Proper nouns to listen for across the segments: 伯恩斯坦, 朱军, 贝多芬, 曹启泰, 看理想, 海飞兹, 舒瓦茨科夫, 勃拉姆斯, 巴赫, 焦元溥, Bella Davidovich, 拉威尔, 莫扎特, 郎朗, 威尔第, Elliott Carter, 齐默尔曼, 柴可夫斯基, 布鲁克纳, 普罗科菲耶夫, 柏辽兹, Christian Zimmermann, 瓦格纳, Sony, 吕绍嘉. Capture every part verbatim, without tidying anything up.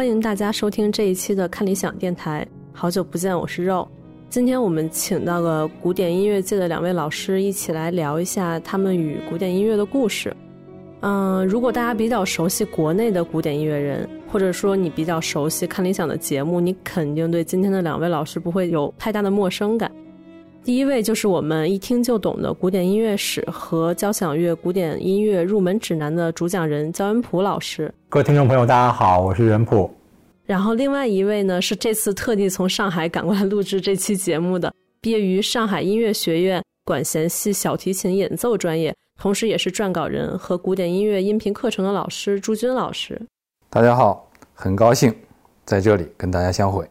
欢迎大家收听这一期的看理想电台，好久不见，我是肉。今天我们请到了古典音乐界的两位老师，一起来聊一下他们与古典音乐的故事。嗯，如果大家比较熟悉国内的古典音乐人，或者说你比较熟悉看理想的节目，你肯定对今天的两位老师不会有太大的陌生感。第一位就是我们一听就懂的古典音乐史和交响乐古典音乐入门指南的主讲人焦元溥老师。各位听众朋友大家好，我是元溥。然后另外一位呢，是这次特地从上海赶过来录制这期节目的，毕业于上海音乐学院管弦系小提琴演奏专业，同时也是撰稿人和古典音乐音频课程的老师朱军老师。大家好，很高兴在这里跟大家相会。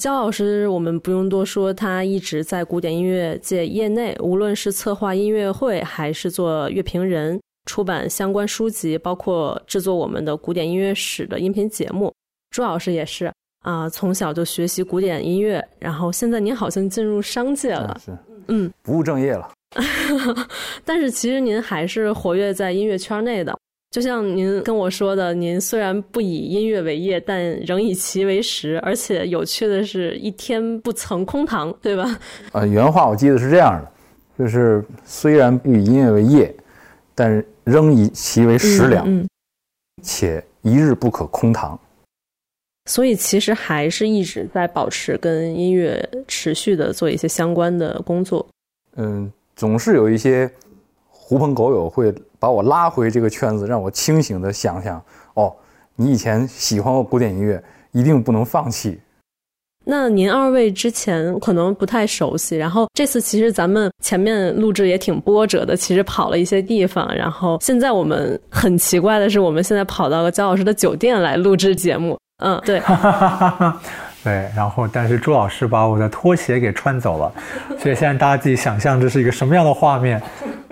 焦老师我们不用多说，他一直在古典音乐界业内，无论是策划音乐会还是做乐评人，出版相关书籍，包括制作我们的古典音乐史的音频节目。朱老师也是啊、呃，从小就学习古典音乐，然后现在您好像进入商界了，是嗯，不务正业了但是其实您还是活跃在音乐圈内的，就像您跟我说的，您虽然不以音乐为业，但仍以其为食，而且有趣的是一天不曾空堂，对吧？呃，原话我记得是这样的，就是虽然不以音乐为业，但是仍以其为食粮、嗯嗯、且一日不可空堂。所以其实还是一直在保持跟音乐持续的做一些相关的工作。嗯，总是有一些狐朋狗友会把我拉回这个圈子，让我清醒的想想，哦，你以前喜欢过古典音乐，一定不能放弃。那您二位之前可能不太熟悉，然后这次其实咱们前面录制也挺波折的，其实跑了一些地方，然后现在我们很奇怪的是，我们现在跑到了焦老师的酒店来录制节目。嗯，对对，然后但是朱老师把我的拖鞋给穿走了，所以现在大家自己想象这是一个什么样的画面。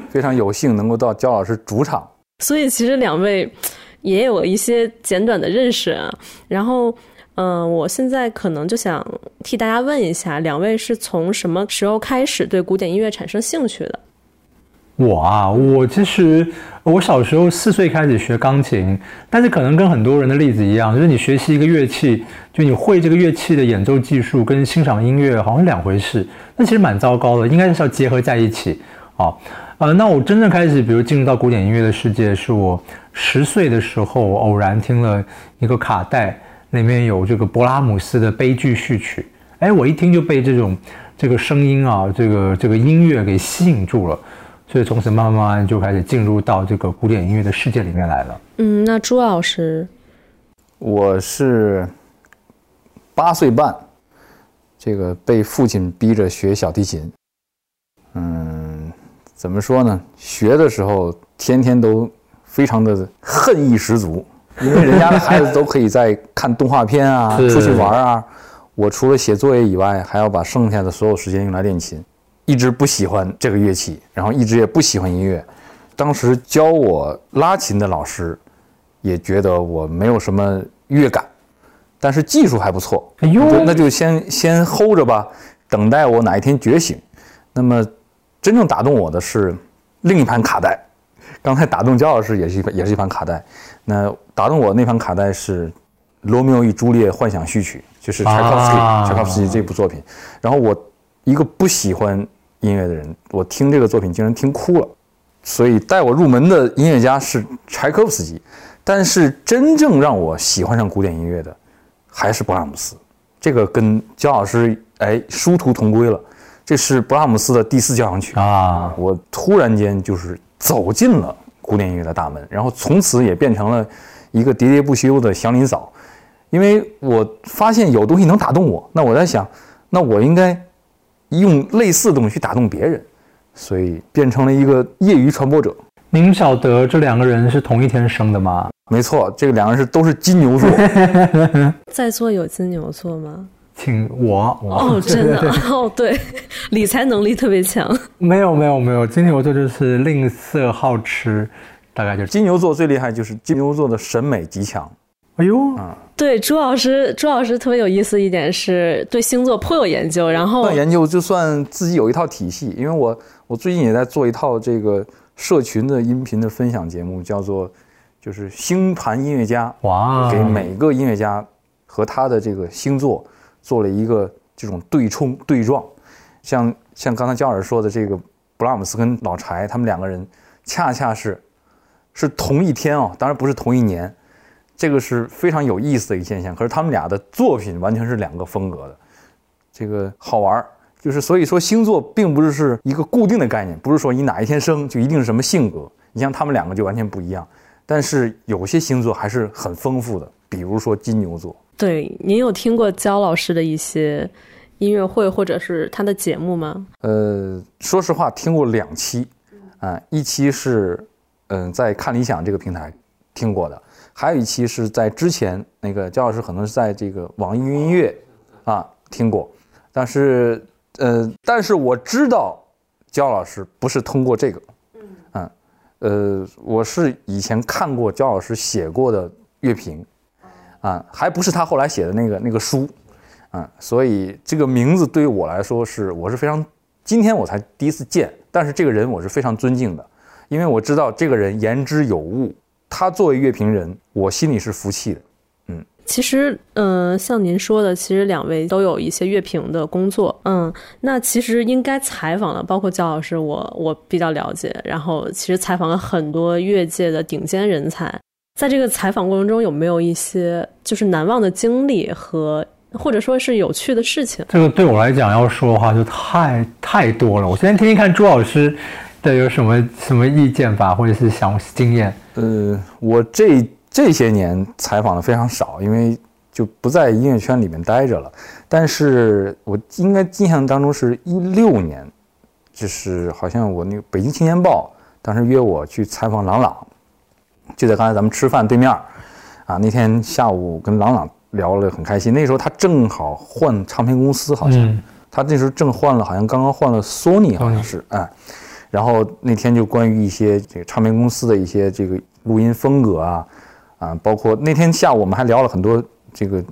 非常有幸能够到焦老师主场，所以其实两位也有一些简短的认识啊。然后嗯、呃，我现在可能就想替大家问一下，两位是从什么时候开始对古典音乐产生兴趣的？我啊，我其实我小时候四岁开始学钢琴，但是可能跟很多人的例子一样，就是你学习一个乐器，就你会这个乐器的演奏技术跟欣赏音乐好像两回事，那其实蛮糟糕的，应该是要结合在一起啊。呃，那我真正开始比如进入到古典音乐的世界，是我十岁的时候偶然听了一个卡带，里面有这个勃拉姆斯的悲剧序曲，哎，我一听就被这种这个声音啊，这个这个音乐给吸引住了，所以从此慢慢慢就开始进入到这个古典音乐的世界里面来了。嗯，那朱老师？我是八岁半，这个被父亲逼着学小提琴，嗯。怎么说呢，学的时候天天都非常的恨意十足，因为人家的孩子都可以在看动画片啊出去玩啊，我除了写作业以外还要把剩下的所有时间用来练琴，一直不喜欢这个乐器，然后一直也不喜欢音乐。当时教我拉琴的老师也觉得我没有什么乐感，但是技术还不错，哎呦，那就先先 hold 着吧，等待我哪一天觉醒。那么真正打动我的是另一盘卡带，刚才打动焦老师也是一盘也是一盘卡带。那打动我那盘卡带是《罗密欧与朱丽叶幻想序曲》，就是柴可夫斯基柴可夫斯基这部作品。然后我一个不喜欢音乐的人，我听这个作品竟然听哭了。所以带我入门的音乐家是柴可夫斯基，但是真正让我喜欢上古典音乐的还是勃拉姆斯。这个跟焦老师哎殊途同归了。这是勃拉姆斯的第四交响曲啊！我突然间就是走进了古典音乐的大门，然后从此也变成了一个喋喋不休的祥林嫂。因为我发现有东西能打动我，那我在想，那我应该用类似的东西去打动别人，所以变成了一个业余传播者。您晓得这两个人是同一天生的吗？没错，这两个人是都是金牛座。在座有金牛座吗？请我我哦，真的哦，对，理财能力特别强。没有没有没有，金牛座就是吝啬好吃，大概就是金牛座最厉害，就是金牛座的审美极强。哎呦，嗯、对，朱老师朱老师特别有意思一点是对星座颇有研究，然后研究就算自己有一套体系，因为我我最近也在做一套这个社群的音频的分享节目，叫做。就是星盘音乐家，哇，给每个音乐家和他的这个星座做了一个这种对冲对撞。像像刚才姜老师说的，这个布拉姆斯跟老柴他们两个人恰恰是是同一天啊，当然不是同一年，这个是非常有意思的一个现象。可是他们俩的作品完全是两个风格的，这个好玩。 就是所以说，星座并不是一个固定的概念，不是说你哪一天生就一定是什么性格。你像他们两个就完全不一样，但是有些星座还是很丰富的，比如说金牛座。对，您有听过焦老师的一些音乐会或者是他的节目吗？呃，说实话，听过两期，啊、呃，一期是嗯、呃、在看理想这个平台听过的，还有一期是在之前那个焦老师可能是在这个网易云音乐啊听过，但是。 呃，但是我知道，焦老师不是通过这个，嗯，呃，我是以前看过焦老师写过的乐评，啊，还不是他后来写的那个那个书，啊，所以这个名字对于我来说是我是非常，今天我才第一次见，但是这个人我是非常尊敬的，因为我知道这个人言之有物，他作为乐评人，我心里是服气的。 其实，嗯、呃，像您说的，其实两位都有一些乐评的工作，嗯，那其实应该采访了，包括焦老师我，我我比较了解，然后其实采访了很多乐界的顶尖人才，在这个采访过程中，有没有一些就是难忘的经历和或者说是有趣的事情？这个对我来讲要说的话，就太太多了。我现在天天看朱老师的有什么什么意见吧，或者是想经验。呃，我这。 这些年采访的非常少，因为就不在音乐圈里面待着了。但是我应该印象当中是一六年，就是好像我那个《北京青年报》当时约我去采访郎朗，就在刚才咱们吃饭对面啊。那天下午跟郎朗聊了很开心。那时候他正好换唱片公司，好像、嗯、他那时候正换了，好像刚刚换了 Sony， 好像是哎、嗯嗯。然后那天就关于一些这个唱片公司的一些这个录音风格啊。 啊，包括那天下午我们还聊了很多这个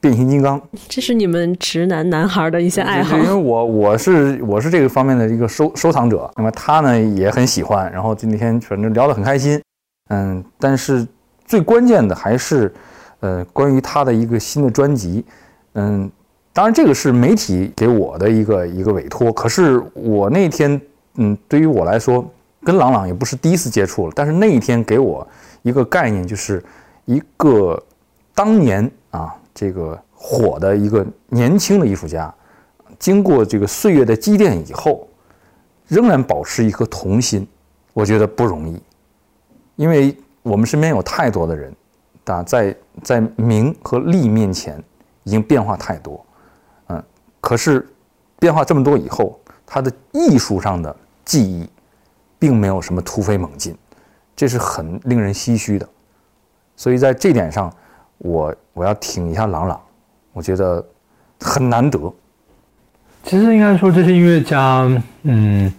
变形金刚，这是你们直男男孩的一些爱好。因为我我是我是这个方面的一个收收藏者，那么他呢也很喜欢，然后就那天反正聊得很开心，嗯，但是最关键的还是呃关于他的一个新的专辑，嗯，当然这个是媒体给我的一个一个委托，可是我那天嗯对于我来说跟郎朗也不是第一次接触了，但是那一天给我。 一个概念就是一个当年啊这个火的一个年轻的艺术家，经过这个岁月的积淀以后，仍然保持一颗童心，我觉得不容易，因为我们身边有太多的人，啊，在在名和利面前已经变化太多，嗯，可是变化这么多以后，他的艺术上的技艺并没有什么突飞猛进。 这是很令人唏嘘的，所以在这点上，我我要挺一下郎朗，我觉得很难得。其实应该说，这些音乐家，嗯，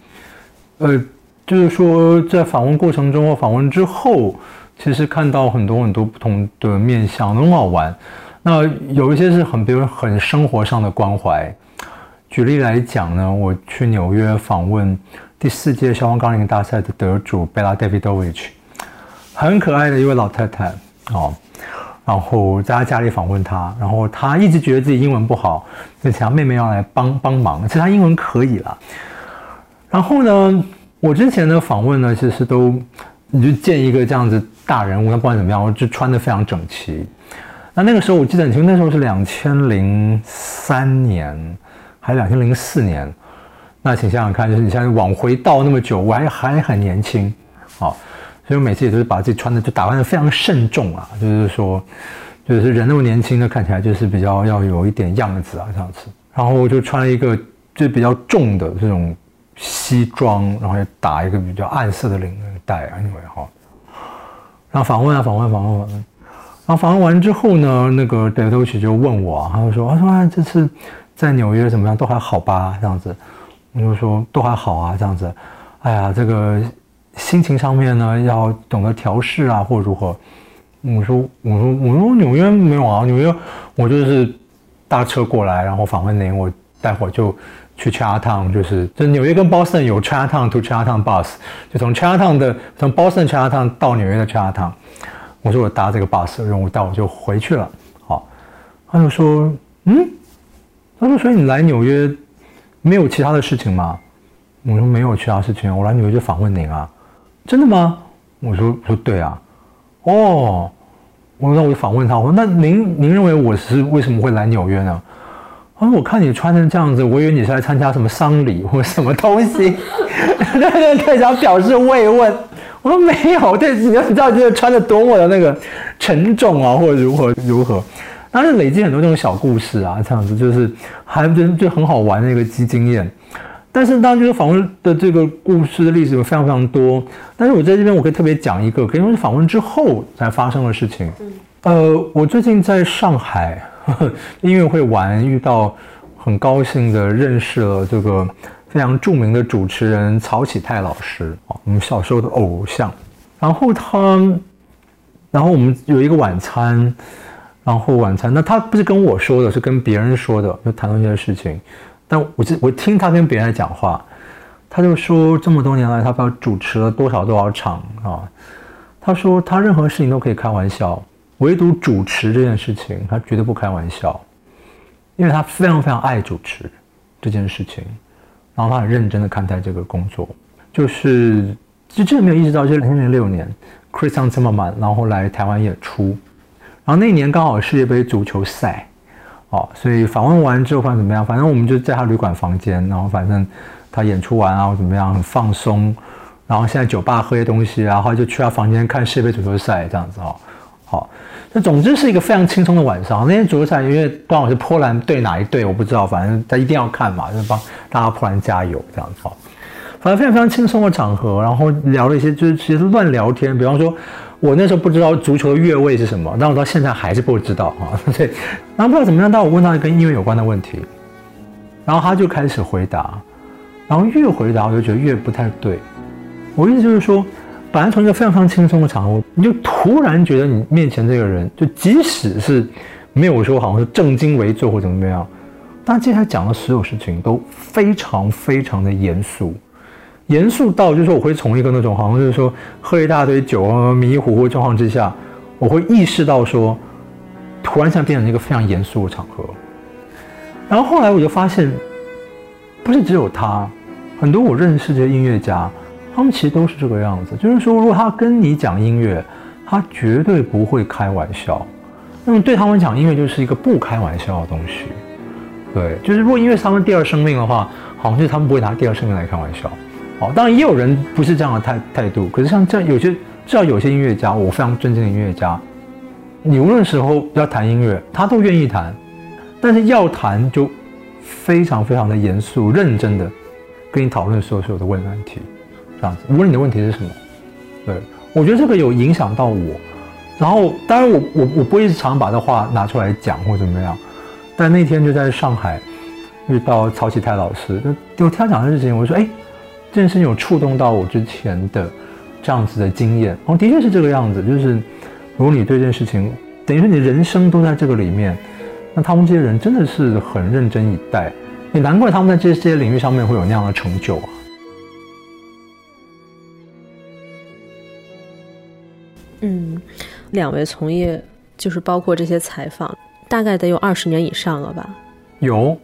呃，就是说在访问过程中或访问之后，其实看到很多很多不同的面向，都很好玩。那有一些是很，比如很生活上的关怀。举例来讲呢，我去纽约访问。 第四届消防钢琴大赛的得主 Bella Davidovich， 很可爱的一位老太太哦。然后在她家里访问她，然后她一直觉得自己英文不好，就想妹妹要来帮帮忙。其实她英文可以了。然后呢，我之前的访问呢，其实都你就见一个这样子大人物，他不管怎么样，我就穿得非常整齐。那那个时候我记得很清楚，那时候是二零零三年还是二零零四年。 那请想想看，就是你现在往回倒那么久，我还还很年轻，好，所以我每次也都是把自己穿的就打扮的非常慎重啊，就是说，就是人那么年轻的看起来就是比较要有一点样子啊这样子，然后我就穿了一个就比较重的这种西装，然后也打一个比较暗色的领带啊，因为哈，然后访问啊访问访问访问，然后访问完之后呢，那个德州曲就问我，他就说，他说啊这次在纽约怎么样，都还好吧这样子。 我就说都还好啊，这样子，哎呀，这个心情上面呢要懂得调试啊，或如何。我说，我说，我说纽约没有啊，纽约我就是搭车过来，然后访问您，我待会儿就去 Chinatown， 就是这纽约跟 Boston 有 Chinatown to Chinatown bus， 就从 Chinatown 的从 Boston Chinatown 到纽约的 Chinatown，我说我搭这个 bus 的任务，但我就回去了。好，他就说，嗯，他说，所以你来纽约没有其他的事情吗？我说没有其他事情，我来纽约就访问您啊。真的吗？我说我说对啊。哦，我说我就访问他，我说那您您认为我是为什么会来纽约呢？他说我看你穿成这样子，我以为你是来参加什么丧礼或什么东西，对对对，想表示慰问。我说没有，对，你要知道这穿的多么的那个沉重啊，或者如何如何，但是累积很多这种小故事啊，这样子就是还真就很好玩的一个基经验。但是当然就是访问的这个故事的历史有非常非常多，但是我在这边我可以特别讲一个，可以说是访问之后才发生的事情。呃，我最近在上海呵呵音乐会玩，遇到很高兴的认识了这个非常著名的主持人曹启泰老师，我们小时候的偶像。然后他，然后我们有一个晚餐，然后晚餐，那他不是跟我说的，是跟别人说的，就谈论一些事情。但我我听他跟别人讲话，他就说这么多年来，他不知道主持了多少多少场啊。他说他任何事情都可以开玩笑，唯独主持这件事情，他绝对不开玩笑，因为他非常非常爱主持这件事情。然后他很认真的看待这个工作，就是就真的没有意识到，就是二零零六年 ，Christian Zimmermann 然后来台湾演出，然后那一年刚好世界杯足球赛，哦，所以访问完之后反正怎么样，反正我们就在他旅馆房间，然后反正他演出完啊怎么样很放松，然后现在酒吧喝些东西，然后就去他房间看世界杯足球赛这样子哦，好，那总之是一个非常轻松的晚上。那天足球赛，因为不管是波兰对哪一队，我不知道，反正他一定要看嘛，就是帮大家波兰加油这样子。反正非常非常轻松的场合，然后聊了一些，就是其实乱聊天。比方说，我那时候不知道足球的越位是什么，但我到现在还是不知道啊。对，然后不知道怎么样，但我问他跟音乐有关的问题，然后他就开始回答，然后越回答我就觉得越不太对。我意思就是说，本来从一个非常非常轻松的场合，你就突然觉得你面前这个人，就即使是没有说好像是正襟危坐或怎么怎么样，但接下来讲的所有事情都非常非常的严肃，严肃到就是我会从一个那种好像就是说喝一大堆酒啊迷糊糊状况之下，我会意识到说，突然像变成一个非常严肃的场合。然后后来我就发现，不是只有他，很多我认识这些音乐家，他们其实都是这个样子，就是说，如果他跟你讲音乐，他绝对不会开玩笑。那么对他们讲，音乐就是一个不开玩笑的东西。对，就是如果音乐是他们第二生命的话，好像就是他们不会拿第二生命来开玩笑。哦，当然也有人不是这样的态态度，可是像这样有些，至少有些音乐家，我非常尊敬的音乐家，你无论时候要谈音乐，他都愿意谈，但是要谈就非常非常的严肃、认真的跟你讨论所有所有的问题。这样子，无论你的问题是什么，对，我觉得这个有影响到我。然后，当然我我我不会常把这话拿出来讲或怎么样，但那天就在上海遇到曹启泰老师，就我听他讲的事情，我说哎，这件事情有触动到我之前的这样子的经验。哦，的确是这个样子，就是如果你对这件事情，等于说你人生都在这个里面，那他们这些人真的是很认真以待，也难怪他们在这些领域上面会有那样的成就啊。嗯，两位从业就是包括这些采访，大概得有二十年以上了吧？有。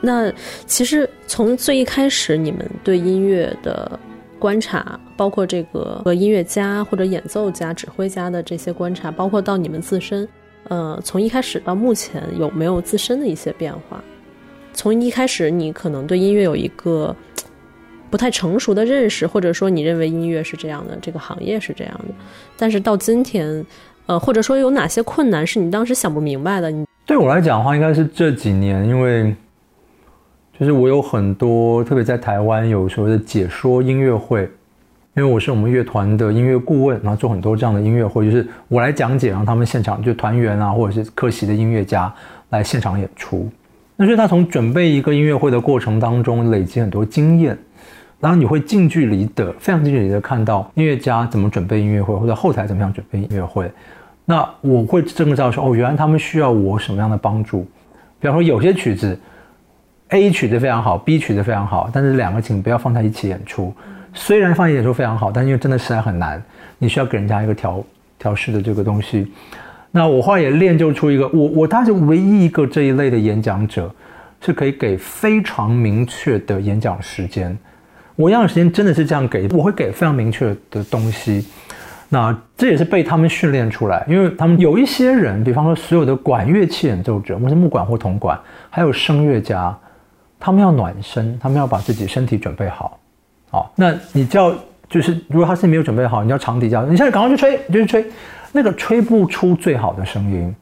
那其实从最一开始，你们对音乐的观察，包括这个音乐家或者演奏家、指挥家的这些观察，包括到你们自身，呃，从一开始到目前有没有自身的一些变化？从一开始，你可能对音乐有一个不太成熟的认识，或者说你认为音乐是这样的，这个行业是这样的，但是到今天，呃，或者说有哪些困难是你当时想不明白的？你对我来讲的话，应该是这几年，因为就是我有很多，特别在台湾有所谓的解说音乐会，因为我是我们乐团的音乐顾问，然后做很多这样的音乐会，就是我来讲解，然后他们现场就团员啊，或者是客席的音乐家来现场演出。那所以他从准备一个音乐会的过程当中累积很多经验。然后你会近距离的，非常近距离的看到音乐家怎么准备音乐会，或者后台怎么样准备音乐会。那我会真的知道说，哦，原来他们需要我什么样的帮助。比方说，有些曲子 ，A 曲子非常好 ，B 曲子非常好，但是两个请不要放在一起演出。虽然放在一起演出非常好，但是因为真的实在很难，你需要给人家一个调调试的这个东西。那我后来也练就出一个，我我大概唯一一个这一类的演讲者，是可以给非常明确的演讲时间。我演讲时间真的是这样给，我会给非常明确的东西。 那这也是被他们训练出来，因为他们有一些人，比方说所有的管乐器演奏者，或是木管或铜管，还有声乐家，他们要暖身，他们要把自己身体准备好。好，那你叫就是如果他是没有准备好，你叫长笛家，你现在赶快去吹，你就去吹，那个吹不出最好的声音。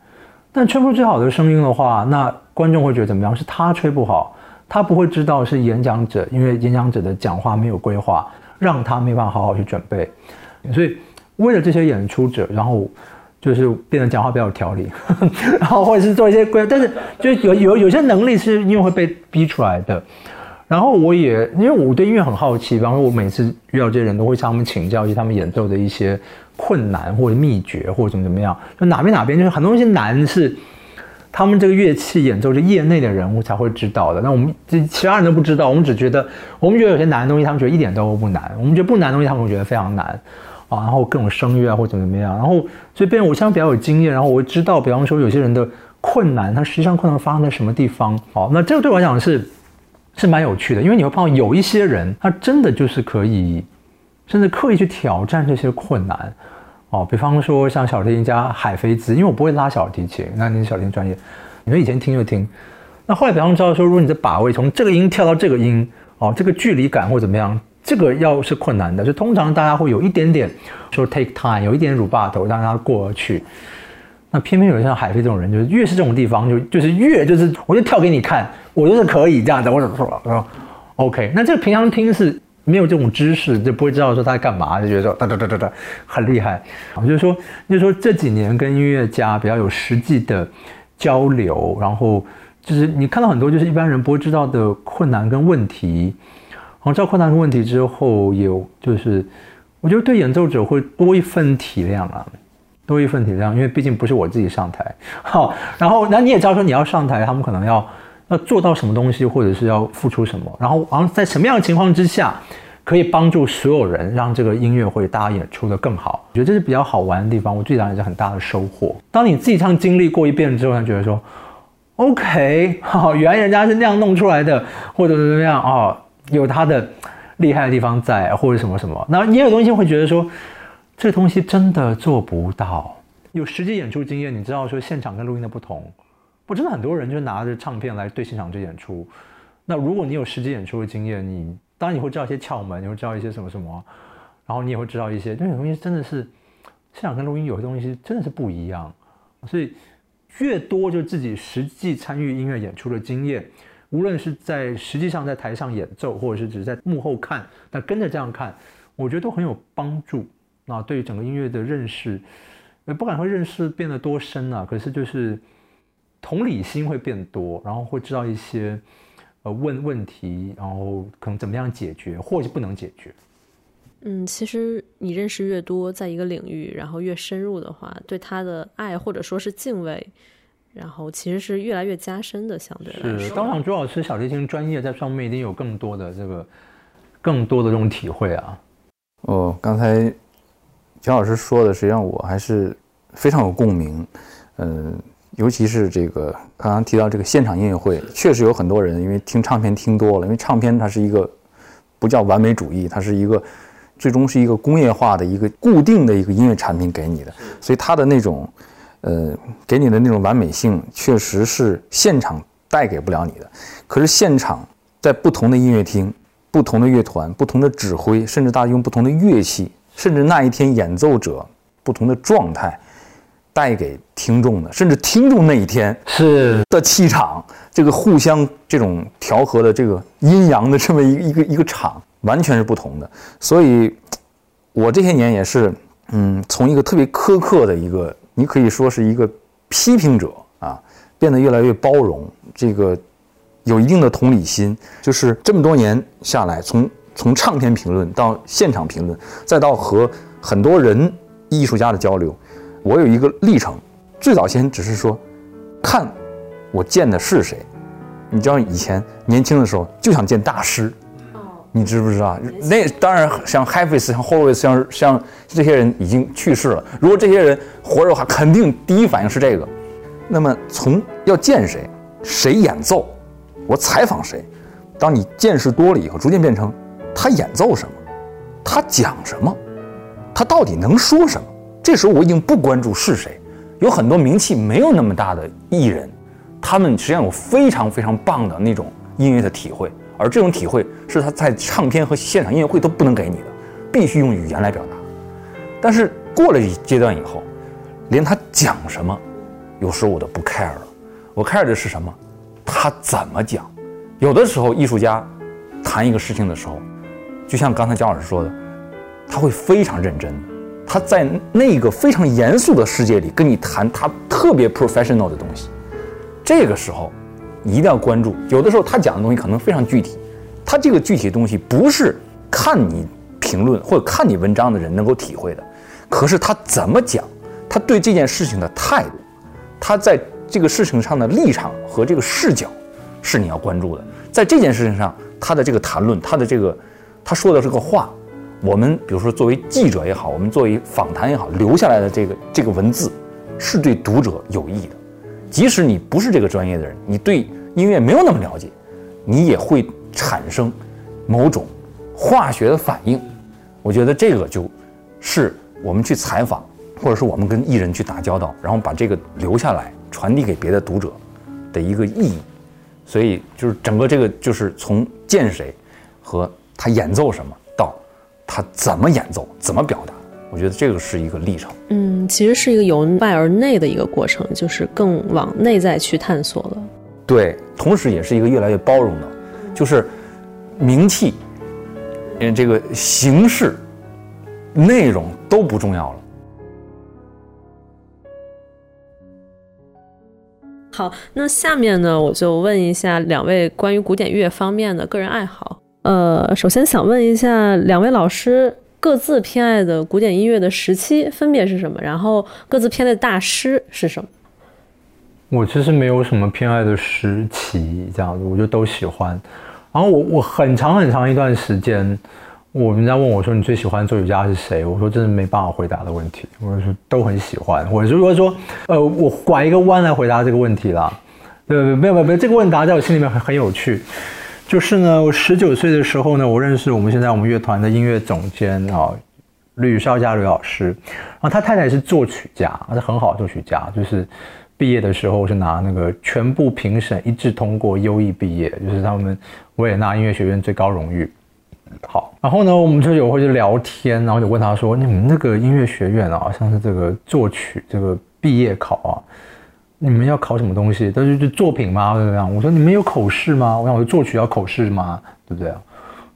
但吹不出最好的声音的话，那观众会觉得怎么样？是他吹不好，他不会知道是演讲者，因为演讲者的讲话没有规划，让他没办法好好去准备，所以。 为了这些演出者，然后就是变得讲话比较有条理，呵呵然后或者是做一些规，但是就有有有些能力是因为会被逼出来的。然后我也因为我对音乐很好奇，然后我每次遇到这些人都会向他们请教一些他们演奏的一些困难或者秘诀或者怎么怎么样，就哪边哪边就是很多东西难是他们这个乐器演奏是业内的人物才会知道的，那我们这其他人都不知道，我们只觉得我们觉得有些难的东西他们觉得一点都不难，我们觉得不难的东西他们觉得非常难。 啊，然后各种声乐啊，或怎么怎么样，然后所以变成我现在比较有经验，然后我知道，比方说有些人的困难，他实际上困难发生在什么地方。好，那这个对我来讲是是蛮有趣的，因为你会碰到有一些人，他真的就是可以，甚至刻意去挑战这些困难。哦，比方说像小提琴家海飞兹，因为我不会拉小提琴，那你是小提琴专业，你们以前听就听，那后来比方知道说，如果你的把位从这个音跳到这个音，哦，这个距离感或怎么样。 这个要是困难的，就通常大家会有一点点说 take time， 有一点点乳霸头让他过而去。那偏偏有像海飞这种人，就是越是这种地方，就就是越就是我就跳给你看，我就是可以这样子，我怎么说 ？OK， 那这个平常听是没有这种知识，就不会知道说他在干嘛，就觉得说哒哒哒哒哒很厉害。我就是说，就是说这几年跟音乐家比较有实际的交流，然后就是你看到很多就是一般人不会知道的困难跟问题。 然后知道困难问题之后，有就是我觉得对演奏者会多一份体谅啊，多一份体谅，因为毕竟不是我自己上台。好，然后那你也知道说你要上台，他们可能要要做到什么东西，或者是要付出什么，然后然后在什么样的情况之下可以帮助所有人让这个音乐会大家演出的更好。我觉得这是比较好玩的地方，我自己也是很大的收获。当你自己这样经历过一遍之后，才觉得说 ，OK， 好，原来人家是那样弄出来的，或者是那样哦。 有它的厉害的地方在，或者什么什么，那也有东西会觉得说，这个东西真的做不到。有实际演出经验，你知道说现场跟录音的不同。我真的很多人就拿着唱片来对现场去演出。那如果你有实际演出的经验，你当然你会知道一些窍门，你会知道一些什么什么，然后你也会知道一些，因为有东西真的是现场跟录音有些东西真的是不一样。所以越多就自己实际参与音乐演出的经验。 无论是在实际上在台上演奏，或者是只是在幕后看，那跟着这样看，我觉得都很有帮助。那对于整个音乐的认识，呃，不敢说认识变得多深啊，可是就是同理心会变多，然后会知道一些呃问问题，然后可能怎么样解决，或者不能解决。嗯，其实你认识越多，在一个领域，然后越深入的话，对他的爱或者说是敬畏。 然后其实是越来越加深的，相对来说。是，当场朱老师小提琴专业在上面一定有更多的这个，更多的这种体会啊。哦，刚才乔老师说的，实际上我还是非常有共鸣。嗯、呃，尤其是这个刚刚提到这个现场音乐会，确实有很多人因为听唱片听多了，因为唱片它是一个不叫完美主义，它是一个最终是一个工业化的一个固定的一个音乐产品给你的，所以它的那种。 呃，给你的那种完美性，确实是现场带给不了你的。可是现场在不同的音乐厅、不同的乐团、不同的指挥，甚至大家用不同的乐器，甚至那一天演奏者不同的状态，带给听众的，甚至听众那一天是的气场，这个互相这种调和的这个阴阳的这么一个一个一个场，完全是不同的。所以，我这些年也是，嗯，从一个特别苛刻的一个。 你可以说是一个批评者啊，变得越来越包容，这个有一定的同理心。就是这么多年下来，从从唱片评论到现场评论，再到和很多人艺术家的交流，我有一个历程。最早先只是说，看我见的是谁。你知道以前年轻的时候就想见大师，你知不知道？那当然，像 Hephaestus 像 Horowitz 像像这些人已经去世了。如果这些人活着的话，肯定第一反应是这个。那么从要见谁，谁演奏，我采访谁，当你见识多了以后，逐渐变成他演奏什么，他讲什么，他到底能说什么。这时候我已经不关注是谁。有很多名气没有那么大的艺人，他们实际上有非常非常棒的那种音乐的体会。而这种体会是他在唱片和现场音乐会都不能给你的，必须用语言来表达。但是过了一阶段以后，连他讲什么，有时候我都不 care 了。我 care 的是什么？他怎么讲？有的时候艺术家谈一个事情的时候，就像刚才姜老师说的，他会非常认真，他在那个非常严肃的世界里跟你谈他特别 professional 的东西。这个时候你一定要关注，有的时候他讲的东西可能非常具体，他这个具体的东西不是看你评论或者看你文章的人能够体会的，可是他怎么讲，他对这件事情的态度，他在这个事情上的立场和这个视角是你要关注的。在这件事情上，他的这个谈论，他的这个他说的这个话，我们比如说作为记者也好，我们作为访谈也好，留下来的这个这个文字是对读者有益的。即使你不是这个专业的人，你对音乐没有那么了解，你也会产生某种化学的反应。我觉得这个就是我们去采访，或者是我们跟艺人去打交道，然后把这个留下来传递给别的读者的一个意义。所以就是整个这个就是从见谁和他演奏什么到他怎么演奏怎么表达，我觉得这个是一个历程。嗯，其实是一个由外而内的一个过程，就是更往内在去探索了。对，同时也是一个越来越包容的，就是名气、嗯，这个形式、内容都不重要了。好，那下面呢，我就问一下两位关于古典乐方面的个人爱好。呃，首先想问一下两位老师，各自偏爱的古典音乐的时期分别是什么？然后各自偏爱的大师是什么？我其实没有什么偏爱的时期，这样子我就都喜欢。然后我我很长很长一段时间，我人家问我说你最喜欢作曲家是谁？我说真的没办法回答的问题。我说都很喜欢。我如果说呃我拐一个弯来回答这个问题啦，呃没有没有没有，这个问答在我心里面很很有趣。就是呢，我十九岁的时候呢，我认识我们现在我们乐团的音乐总监啊，吕绍嘉吕老师，然后他太太是作曲家，是很好的作曲家，就是毕业的时候是拿那个全部评审一致通过优异毕业，就是他们维也纳音乐学院最高荣誉。好，然后呢，我们就有会就聊天，然后就问他说，你们那个音乐学院啊，像是这个作曲这个毕业考啊，你们要考什么东西？但是就作品吗？对不对？我说你们有口试吗？我想我作曲要口试吗？对不对？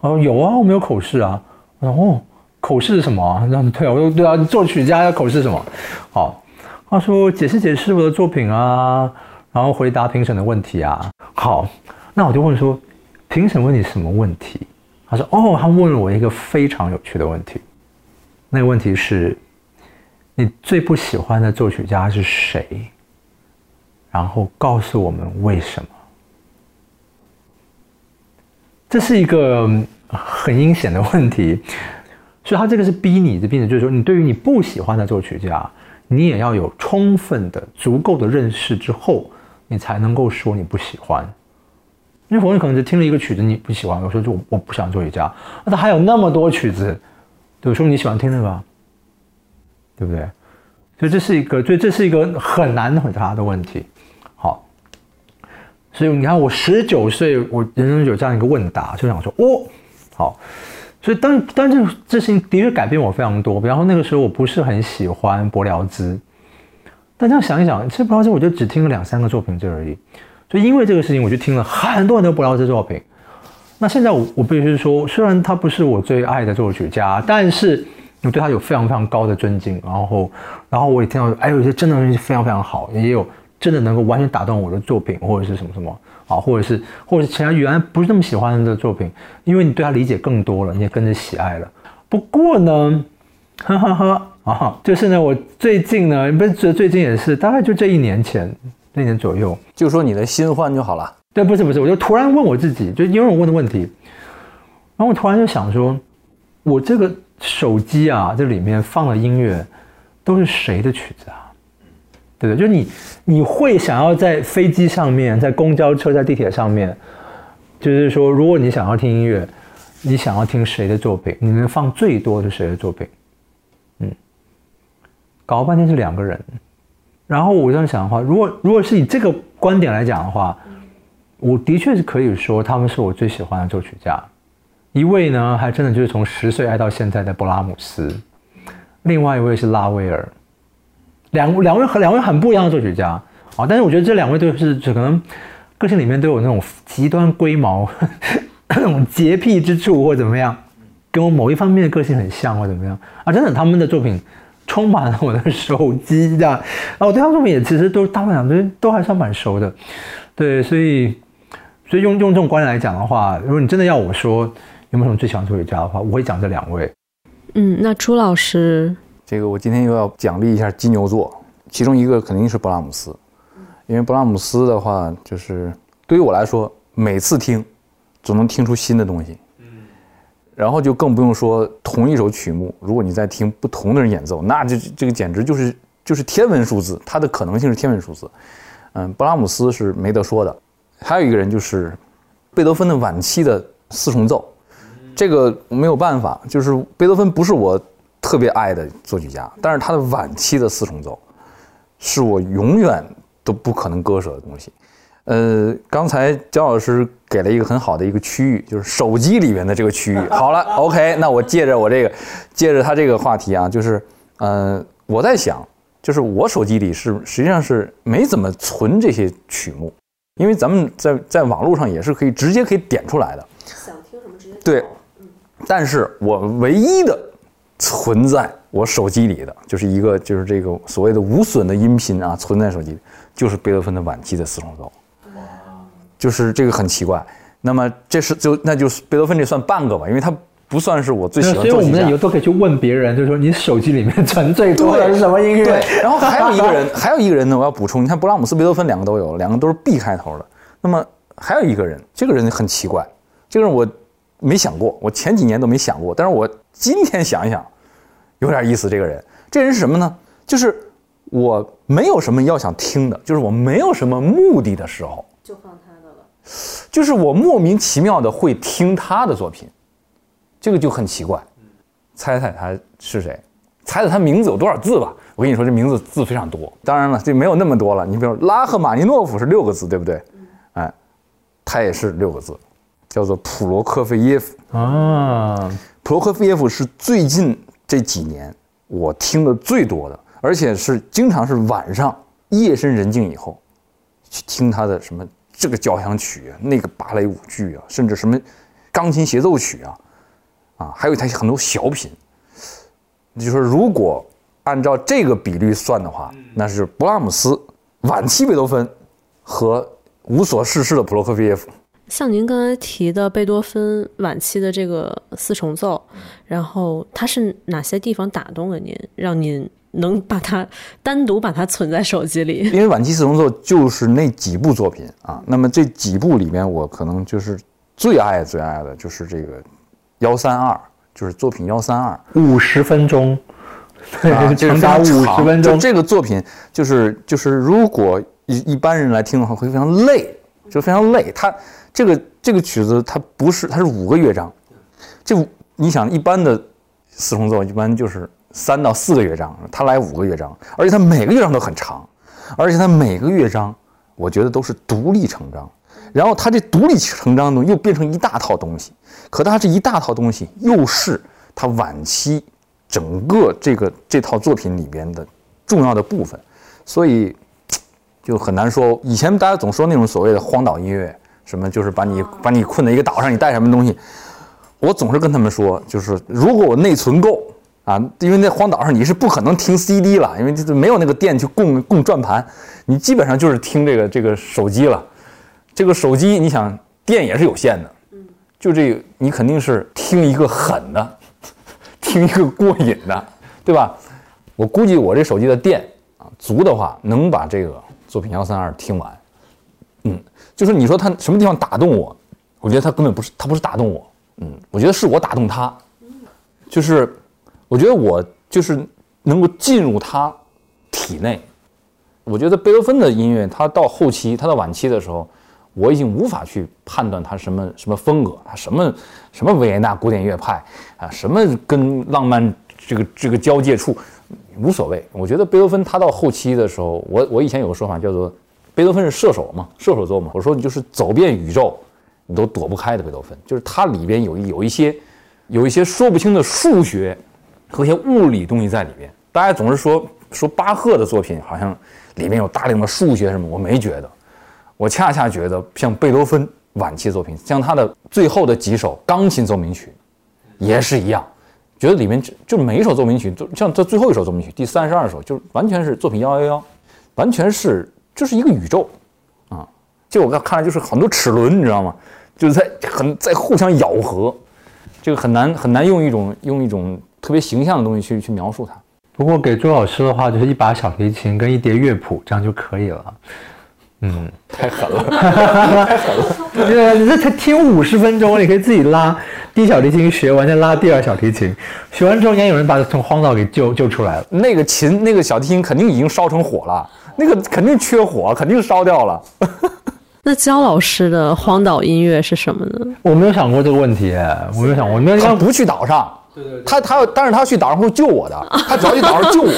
他说有啊，我们有口试啊。我说哦，口试是什么啊？对啊，我说对啊，作曲家要口试什么？好，他说解释解释我的作品啊，然后回答评审的问题啊。好，那我就问说，评审问你什么问题？他说哦，他问了我一个非常有趣的问题。那个问题是，你最不喜欢的作曲家是谁？然后告诉我们为什么。这是一个很阴险的问题，所以他这个是逼你的，逼你就是说，你对于你不喜欢的作曲家，你也要有充分的足够的认识之后，你才能够说你不喜欢。因为否则可能只听了一个曲子你不喜欢，我说就我不喜欢作曲家，那他还有那么多曲子，对，说你喜欢听那个，对不对？所以这是一个，所以这是一个很难回答的问题。所以你看，我十九岁，我人生有这样一个问答，就想说，哦，好。所以当当这这事情的确改变我非常多。比方说那个时候我不是很喜欢柏辽兹，但这样想一想，其实柏辽兹我就只听了两三个作品这而已。所以因为这个事情，我就听了很多很多柏辽兹作品。那现在我我必须说，虽然他不是我最爱的作曲家，但是我对他有非常非常高的尊敬。然后然后我也听到，哎，有些真的东西非常非常好，也有真的能够完全打动我的作品，或者是什么什么啊，或者是或者是其他原来不是那么喜欢的作品，因为你对它理解更多了，你也跟着喜爱了。不过呢，哈哈哈啊，就是呢，我最近呢，不是最近也是，大概就这一年前，那年左右，就说你的新欢就好了。对，不是不是，我就突然问我自己，就因为我问的问题，然后我突然就想说，我这个手机啊，这里面放的音乐都是谁的曲子啊？对不对？就是你，你会想要在飞机上面、在公交车、在地铁上面，就是说，如果你想要听音乐，你想要听谁的作品，你能放最多是谁的作品？嗯，搞了半天是两个人。然后我这样想的话，如果如果是以这个观点来讲的话，我的确是可以说他们是我最喜欢的作曲家。一位呢，还真的就是从十岁爱到现在的勃拉姆斯，另外一位是拉威尔，两两位和两位很不一样的作曲家啊。但是我觉得这两位都是可能个性里面都有那种极端龟毛、呵呵那种洁癖之处或怎么样，跟我某一方面的个性很像或怎么样啊。真的，他们的作品充满了我的手机这样，然后我对他们作品也其实都大部分都都还算蛮熟的，对，所以所以用用这种观点来讲的话，如果你真的要我说有没有什么最喜欢作曲家的话，我会讲这两位。嗯，那朱老师，这个我今天又要奖励一下金牛座，其中一个肯定是勃拉姆斯，因为勃拉姆斯的话，就是对于我来说，每次听总能听出新的东西。然后就更不用说同一首曲目，如果你在听不同的人演奏，那这这个简直就是就是天文数字，它的可能性是天文数字。嗯，勃拉姆斯是没得说的。还有一个人就是贝多芬的晚期的四重奏，这个没有办法，就是贝多芬不是我特别爱的作曲家，但是他的晚期的四重奏是我永远都不可能割舍的东西。呃，刚才焦老师给了一个很好的一个区域，就是手机里面的这个区域。好了，OK， 那我借着我这个，借着他这个话题啊，就是，呃，我在想，就是我手机里是实际上是没怎么存这些曲目，因为咱们在在网络上也是可以直接可以点出来的，想听什么直接对。但是我唯一的存在我手机里的，就是一个就是这个所谓的无损的音频啊，存在手机里就是贝多芬的晚期的四重奏。就是这个很奇怪，那么这是就那就是贝多芬这算半个吧，因为他不算是我最喜欢的作曲家。所以我们以后都可以去问别人，就是说你手机里面存最多的是什么音乐？对。对然后还有一个人，还有一个人呢，我要补充，你看勃拉姆斯、贝多芬两个都有，两个都是 B 开头的。那么还有一个人，这个人很奇怪，这个人我没想过，我前几年都没想过，但是我今天想一想，有点意思。这个人，这人是什么呢？就是我没有什么要想听的，就是我没有什么目的的时候，就放他。就是我莫名其妙的会听他的作品，这个就很奇怪。猜猜他是谁？猜猜他名字有多少字吧？我跟你说，这名字字非常多。当然了，这没有那么多了。你比如拉赫玛尼诺夫是六个字，对不对？哎，他也是六个字，叫做普罗科菲耶夫啊。普罗科菲耶夫是最近这几年我听的最多的，而且是经常是晚上夜深人静以后去听他的什么。这个交响曲啊，那个芭蕾舞剧啊，甚至什么钢琴协奏曲啊，啊，还有他很多小品。你就说，如果按照这个比率算的话，那是勃拉姆斯、晚期贝多芬和无所事事的普罗科菲耶夫。像您刚才提的贝多芬晚期的这个四重奏，然后它是哪些地方打动了您，让您能把它单独把它存在手机里？因为晚期四重奏就是那几部作品啊，那么这几部里面我可能就是最爱最爱的就是这个幺三二，就是作品幺三二，五十分钟，啊、长达五十分钟。这个作品就是就是如果一一般人来听的话会非常累，就非常累。它这个这个曲子它不是它是五个乐章，这你想一般的四重奏一般就是。三到四个乐章，他来五个乐章，而且他每个乐章都很长，而且他每个乐章，我觉得都是独立成章。然后他这独立成章呢，又变成一大套东西。可他这一大套东西，又是他晚期整个这个这套作品里边的重要的部分，所以就很难说。以前大家总说那种所谓的荒岛音乐，什么就是把你把你困在一个岛上，你带什么东西？我总是跟他们说，就是如果我内存够。啊，因为那荒岛上你是不可能听 C D 了，因为这没有那个电去供供转盘，你基本上就是听这个这个手机了。这个手机你想电也是有限的，就这个你肯定是听一个狠的，听一个过瘾的，对吧？我估计我这手机的电啊足的话，能把这个作品一三二听完。嗯，就是你说它什么地方打动我？我觉得它根本不是，它不是打动我，嗯，我觉得是我打动他，就是我觉得我就是能够进入他体内。我觉得贝多芬的音乐，他到后期，他到晚期的时候，我已经无法去判断他什么什么风格，他什么什么维也纳古典乐派啊，什么跟浪漫这个这个交界处，无所谓。我觉得贝多芬他到后期的时候，我我以前有个说法叫做贝多芬是射手嘛，射手座嘛。我说你就是走遍宇宙，你都躲不开的贝多芬，就是它里边有有一些有一些说不清的数学和一些物理东西在里边。大家总是说说巴赫的作品好像里面有大量的数学什么，我没觉得，我恰恰觉得像贝多芬晚期作品，像他的最后的几首钢琴奏鸣曲也是一样，觉得里面就每一首奏鸣曲，像这最后一首奏鸣曲第三十二首，就完全是作品一一一，完全是就是一个宇宙啊！就我看来就是很多齿轮，你知道吗？就是在很在互相咬合，这个很难很难用一种用一种特别形象的东西去去描述它。不过给周老师的话，就是一把小提琴跟一叠乐谱，这样就可以了。嗯，太狠了，太狠了！你这才听五十分钟，你可以自己拉第一小提琴学完，再拉第二小提琴，学完之后，应该有人把从荒岛给救救出来了。那个琴，那个小提琴肯定已经烧成火了，那个肯定缺火，肯定烧掉了。那焦老师的荒岛音乐是什么呢？我没有想过这个问题，我没有想过。那他不去岛上。对对对，他他但是他去岛上会救我的，他只要去岛上救我。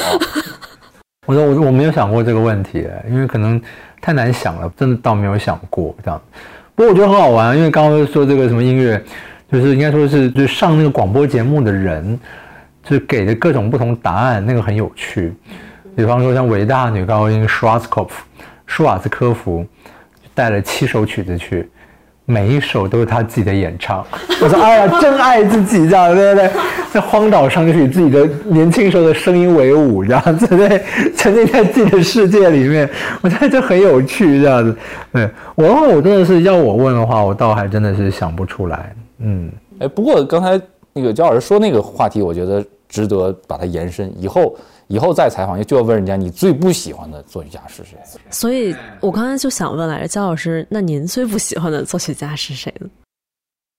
我说我我没有想过这个问题，因为可能太难想了，真的倒没有想过这样。不过我觉得很好玩，因为刚刚说这个什么音乐，就是应该说是就是上那个广播节目的人，就是给的各种不同答案，那个很有趣。比方说像伟大女高音舒瓦茨科夫，舒瓦茨科夫带了七首曲子去。每一首都是他自己的演唱，我说哎呀，真爱自己，这样对不对？在荒岛上就是以自己的年轻时候的声音为伍，这样子对，沉浸在自己的世界里面，我觉得这很有趣，这样子。对我的话，我真的是要我问的话，我倒还真的是想不出来。嗯，哎，不过刚才那个焦老师说那个话题，我觉得值得把它延伸，以后以后再采访就要问人家你最不喜欢的作曲家是谁。所以我刚才就想问来着，焦老师，那您最不喜欢的作曲家是谁呢？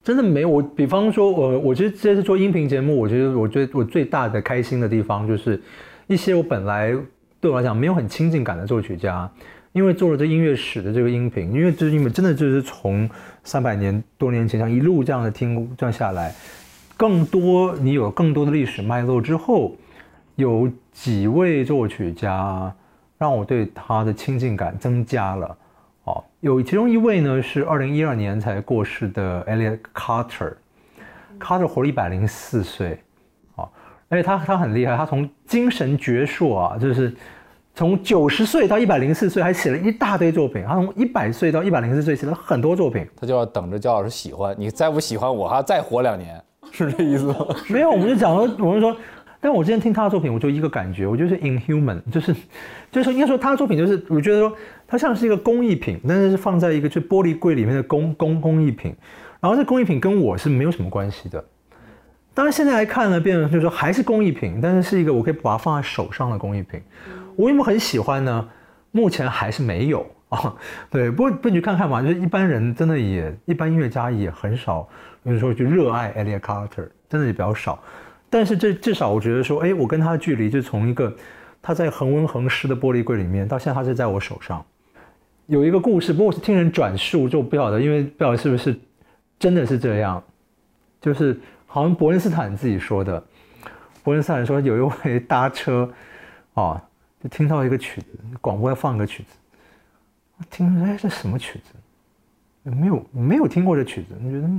真的没有，我比方说我我觉得这次做音频节目，我觉得我最我最大的开心的地方就是一些我本来对我来讲没有很亲近感的作曲家，因为做了这音乐史的这个音频，因为就是你们真的就是从三百年多年前像一路这样的听这样下来，更多你有更多的历史脉络之后，有几位作曲家让我对他的亲近感增加了。哦，有其中一位呢是二零一二年才过世的 Elliott Carter， Carter 活了一百零四岁，哦，而且他他很厉害，他从精神矍铄啊，就是从九十岁到一百零四岁还写了一大堆作品，他从一百岁到一百零四岁写了很多作品。他就要等着焦老师喜欢，你再不喜欢我还再活两年，是这意思吗？没有，我们就讲说，我们说。但我之前听他的作品，我就一个感觉，我就是 inhuman， 就是，就是应该说他的作品就是，我觉得说他像是一个工艺品，但是放在一个就玻璃柜里面的工工工艺品，然后这工艺品跟我是没有什么关系的。当然现在来看呢，变成就是说还是工艺品，但是是一个我可以把它放在手上的工艺品。我有没有很喜欢呢？目前还是没有啊，哦。对，不过不你去看看嘛，就是一般人真的也，一般音乐家也很少，就是说去热爱 Elliott Carter， 真的也比较少。但是这至少我觉得说，哎，我跟他的距离就从一个他在恒温恒湿的玻璃柜里面，到现在他是在我手上。有一个故事，不过我是听人转述，就不晓得，因为不晓得是不是真的是这样，就是好像伯恩斯坦自己说的。伯恩斯坦说有一位搭车，啊，就听到一个曲子，广播要放一个曲子，我听哎这什么曲子？没有没有听过这曲子，你觉得？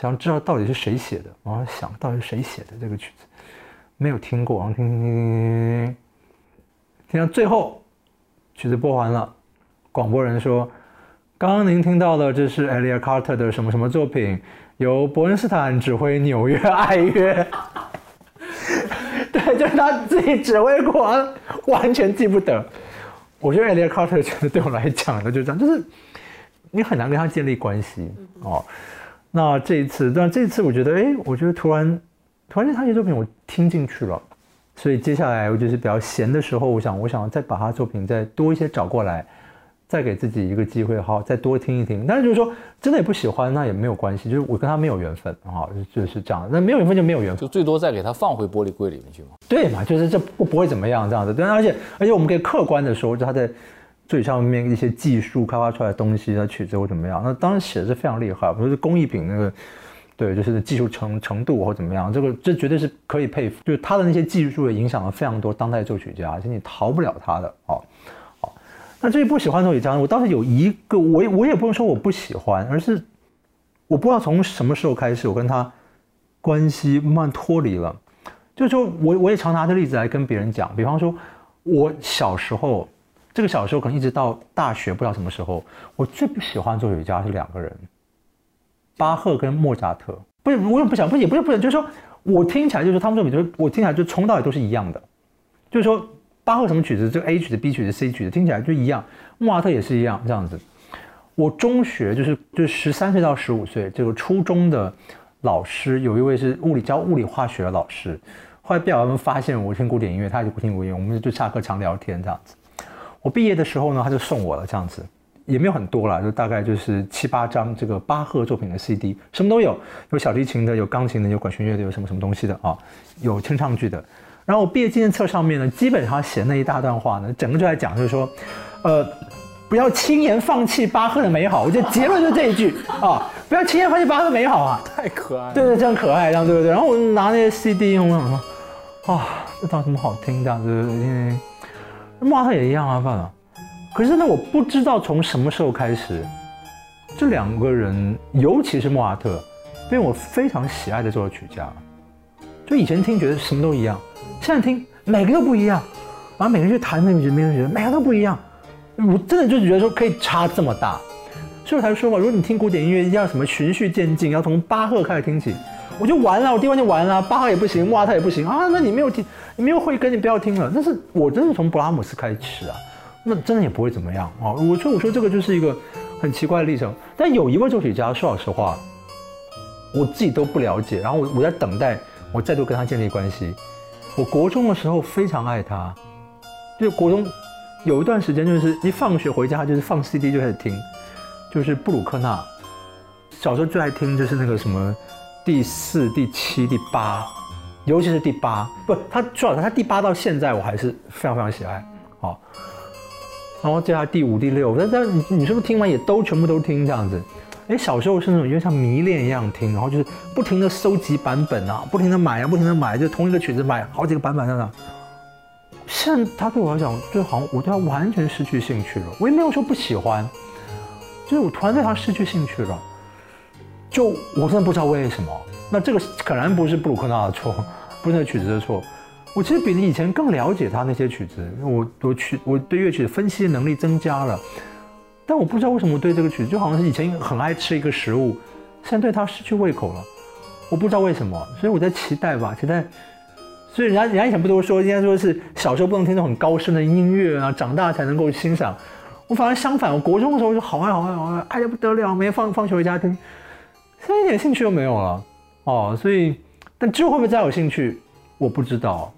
想知道到底是谁写的，然后想到底是谁写的这个曲子，没有听过，然后听听听听听到最后，曲子播完了，广播人说：“刚刚您听到的这是 Elliott Carter 的什么什么作品，由伯恩斯坦指挥纽约爱乐。”对，就是他自己指挥过，完全记不得。我觉得 Elliott Carter 觉得对我来讲的就这样，就是你很难跟他建立关系哦。那这一次，但这一次我觉得，哎，我觉得突然，突然间他的作品我听进去了，所以接下来我就是比较闲的时候，我想，我想再把他作品再多一些找过来，再给自己一个机会，好，再多听一听。但是就是说，真的也不喜欢，那也没有关系，就是我跟他没有缘分啊，就是这样。那没有缘分就没有缘分，就最多再给他放回玻璃柜里面去嘛。对嘛，就是这不不会怎么样这样子。对，而且而且我们可以客观的说，就他在最上面一些技术开发出来的东西，他曲子会怎么样？那当然写的是非常厉害，不是工艺品那个，对，就是技术程程度或怎么样，这个这绝对是可以佩服。就是他的那些技术也影响了非常多当代作曲家，而且你逃不了他的啊。哦，那至于不喜欢的作曲家，我倒是有一个，我我也不用说我不喜欢，而是我不知道从什么时候开始，我跟他关系慢慢脱离了。就是说我我也常拿这例子来跟别人讲，比方说，我小时候，这个小时候可能一直到大学，不知道什么时候，我最不喜欢作曲家是两个人，巴赫跟莫扎特。不是，我也不想，不也不是不是，就是说我听起来就是他们作品，就是我听起来就从头到尾都是一样的，就是说。巴赫什么曲子，这 A 曲子、B 曲子、C 曲子，听起来就一样。莫扎特也是一样，这样子。我中学就是就十三岁到十五岁，这个初中的老师有一位是物理教物理化学的老师，后来被我们发现我听古典音乐，他就不听古典音乐，我们就下课常聊天这样子。我毕业的时候呢，他就送我了这样子，也没有很多啦，就大概就是七八张这个巴赫作品的 C D， 什么都有，有小提琴的，有钢琴的，有管弦乐的，有什么什么东西的啊，有清唱剧的。然后我毕业纪念册上面呢，基本上写那一大段话呢，整个就在讲，就是说，呃，不要轻言放弃巴赫的美好。我觉得结论就是这一句啊，不要轻言放弃巴赫的美好啊，太可爱了。对对，这样可爱，这样对不对？然后我拿那些 C D， 我想说，啊，这到底怎么好听这样子？因为莫扎特也一样啊，罢了。可是呢，我不知道从什么时候开始，这两个人，尤其是莫扎特，变我非常喜爱的作曲家。就以前听觉得什么都一样。现在听每个都不一样，然后每个人去谈，每个人每个人觉得每个都不一样，我真的就觉得说可以差这么大，所以我才说嘛，如果你听古典音乐要什么循序渐进，要从巴赫开始听起，我就完了，我第一关就完了，巴赫也不行，莫扎特也不行啊，那你没有听，你没有慧根，你不要听了。但是我真的从勃拉姆斯开始啊，那真的也不会怎么样啊。我说我说这个就是一个很奇怪的历程。但有一位作曲家，说老实话，我自己都不了解，然后我我在等待我再度跟他建立关系。我国中的时候非常爱他，就是国中有一段时间，就是一放学回家就是放 C D 就开始听，就是布鲁克纳。小时候最爱听就是那个什么第四、第七、第八，尤其是第八，不，他最好他第八到现在我还是非常非常喜爱。好，然后接下来第五、第六，但但你你是不是听完也都全部都听这样子？哎，小时候是那种有点像迷恋一样听，然后就是不停的收集版本啊，不停的买啊，不停的买，就同一个曲子买好几个版本在那。现在他对我来讲，就好像我对他完全失去兴趣了。我也没有说不喜欢，就是我突然对他失去兴趣了，就我真的不知道为什么。那这个显然不是布鲁克纳的错，不是那个曲子的错。我其实比以前更了解他那些曲子，我我曲我对乐曲的分析能力增加了。但我不知道为什么对这个曲子，就好像是以前很爱吃一个食物，现在对它失去胃口了，我不知道为什么，所以我在期待吧，期待。所以人家人家以前不都说，应该说是小时候不能听到很高深的音乐啊，长大才能够欣赏。我反而相反，我国中的时候就好爱好爱好爱，爱得不得了，每天放放学回家听，现在一点兴趣都没有了哦。所以，但之后会不会再有兴趣，我不知道，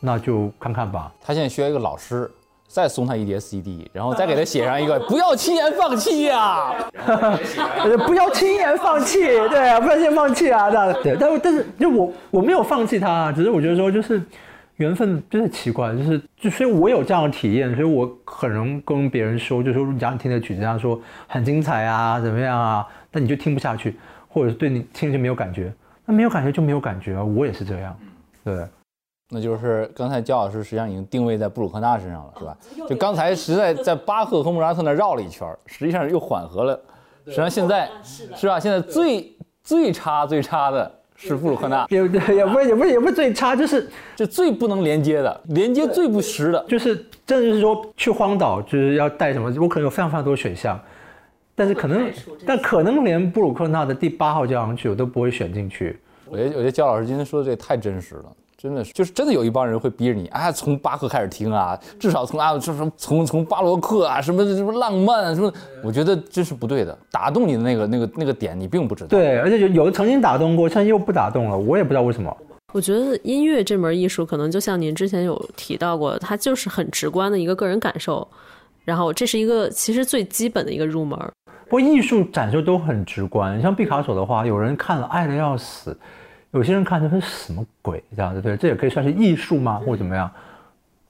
那就看看吧。他现在需要一个老师。再送他一叠 C D， 然后再给他写上一个不要轻言放弃啊，不要轻言放弃，对啊，不要轻言放弃啊，对，但但是就我我没有放弃他，只是我觉得说就是缘分真的奇怪，就是就所以我有这样的体验，所以我很容易跟别人说，就说假如你听的曲子，他说很精彩啊，怎么样啊，但你就听不下去，或者是对你听就没有感觉，那没有感觉就没有感觉啊，我也是这样，对。那就是刚才焦老师实际上已经定位在布鲁克纳身上了，是吧？就刚才实在在巴赫和莫扎特那绕了一圈，实际上又缓和了。实际上现在是吧？现在最最差最差的是布鲁克纳，也不也不也不也不是最差，就是就最不能连接的，连接最不实的，就是真的就是说去荒岛就是要带什么，我可能有非常非常多选项，但是可能但可能连布鲁克纳的第八号交响曲我都不会选进去。我觉得我觉得焦老师今天说的这太真实了。真的是，就是真的有一帮人会逼着你啊，从巴赫开始听啊，至少从啊，什么从从巴洛克啊，什么什么浪漫啊，什么，我觉得这是不对的。打动你的那个那个那个点，你并不知道。对，而且有有的曾经打动过，现在又不打动了，我也不知道为什么。我觉得音乐这门艺术，可能就像您之前有提到过，它就是很直观的一个个人感受。然后这是一个其实最基本的一个入门。不过艺术展就都很直观，像毕卡索的话，有人看了爱的要死，有些人看的是什么鬼这样子，对，这也可以算是艺术吗，或者怎么样？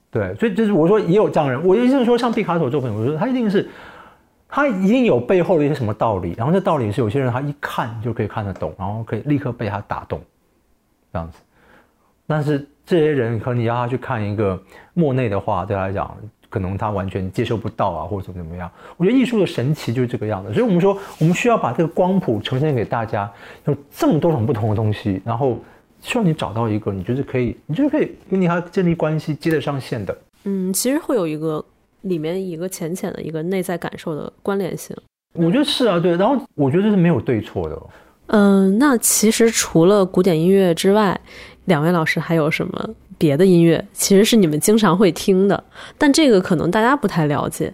对，所以就是我说也有这样的人，我意思是说，像毕卡索作品，我说他一定是，他一定有背后的一些什么道理，然后这道理是有些人他一看就可以看得懂，然后可以立刻被他打动，这样子。但是这些人可能你要他去看一个莫内的话，对他来讲，可能他完全接受不到啊，或者怎么怎么样。我觉得艺术的神奇就是这个样子，所以我们说，我们需要把这个光谱呈现给大家，有这么多种不同的东西，然后需要你找到一个，你就是可以，你就是可以跟你还建立关系、接得上线的。嗯，其实会有一个里面一个浅浅的一个内在感受的关联性。我觉得是啊，对。然后我觉得这是没有对错的。嗯，那其实除了古典音乐之外，两位老师还有什么别的音乐其实是你们经常会听的，但这个可能大家不太了解，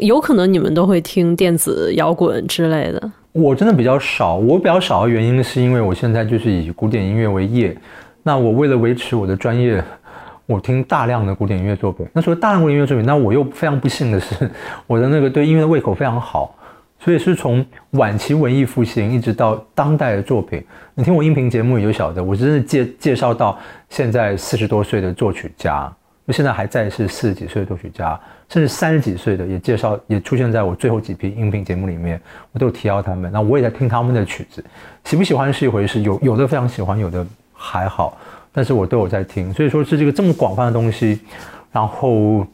有可能你们都会听电子摇滚之类的。我真的比较少，我比较少的原因是因为我现在就是以古典音乐为业，那我为了维持我的专业，我听大量的古典音乐作品。那除了大量古典音乐作品，那我又非常不幸的是我的那个对音乐的胃口非常好，所以是从晚期文艺复兴一直到当代的作品，你听我音频节目也就晓得，我真是介介绍到现在四十多岁的作曲家，就现在还在是四十几岁的作曲家，甚至三十几岁的也介绍，也出现在我最后几批音频节目里面，我都有提到他们。那我也在听他们的曲子，喜不喜欢是一回事，有有的非常喜欢，有的还好，但是我都有在听。所以说是这个这么广泛的东西，然后。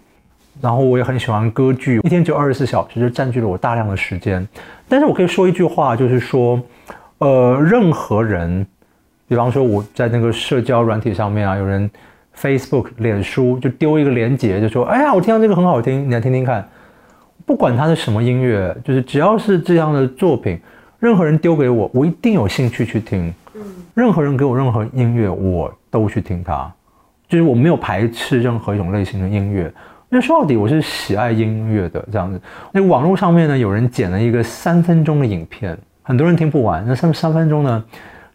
然后我也很喜欢歌剧，一天只有二十四小时，就占据了我大量的时间。但是我可以说一句话，就是说，呃，任何人，比方说我在那个社交软体上面啊，有人 Facebook、脸书就丢一个链接，就说，哎呀，我听到这个很好听，你来听听看。不管它是什么音乐，就是只要是这样的作品，任何人丢给我，我一定有兴趣去听。任何人给我任何音乐，我都去听它，就是我没有排斥任何一种类型的音乐。因为说到底，我是喜爱音乐的这样子。那网络上面呢，有人剪了一个三分钟的影片，很多人听不完。那三三分钟呢，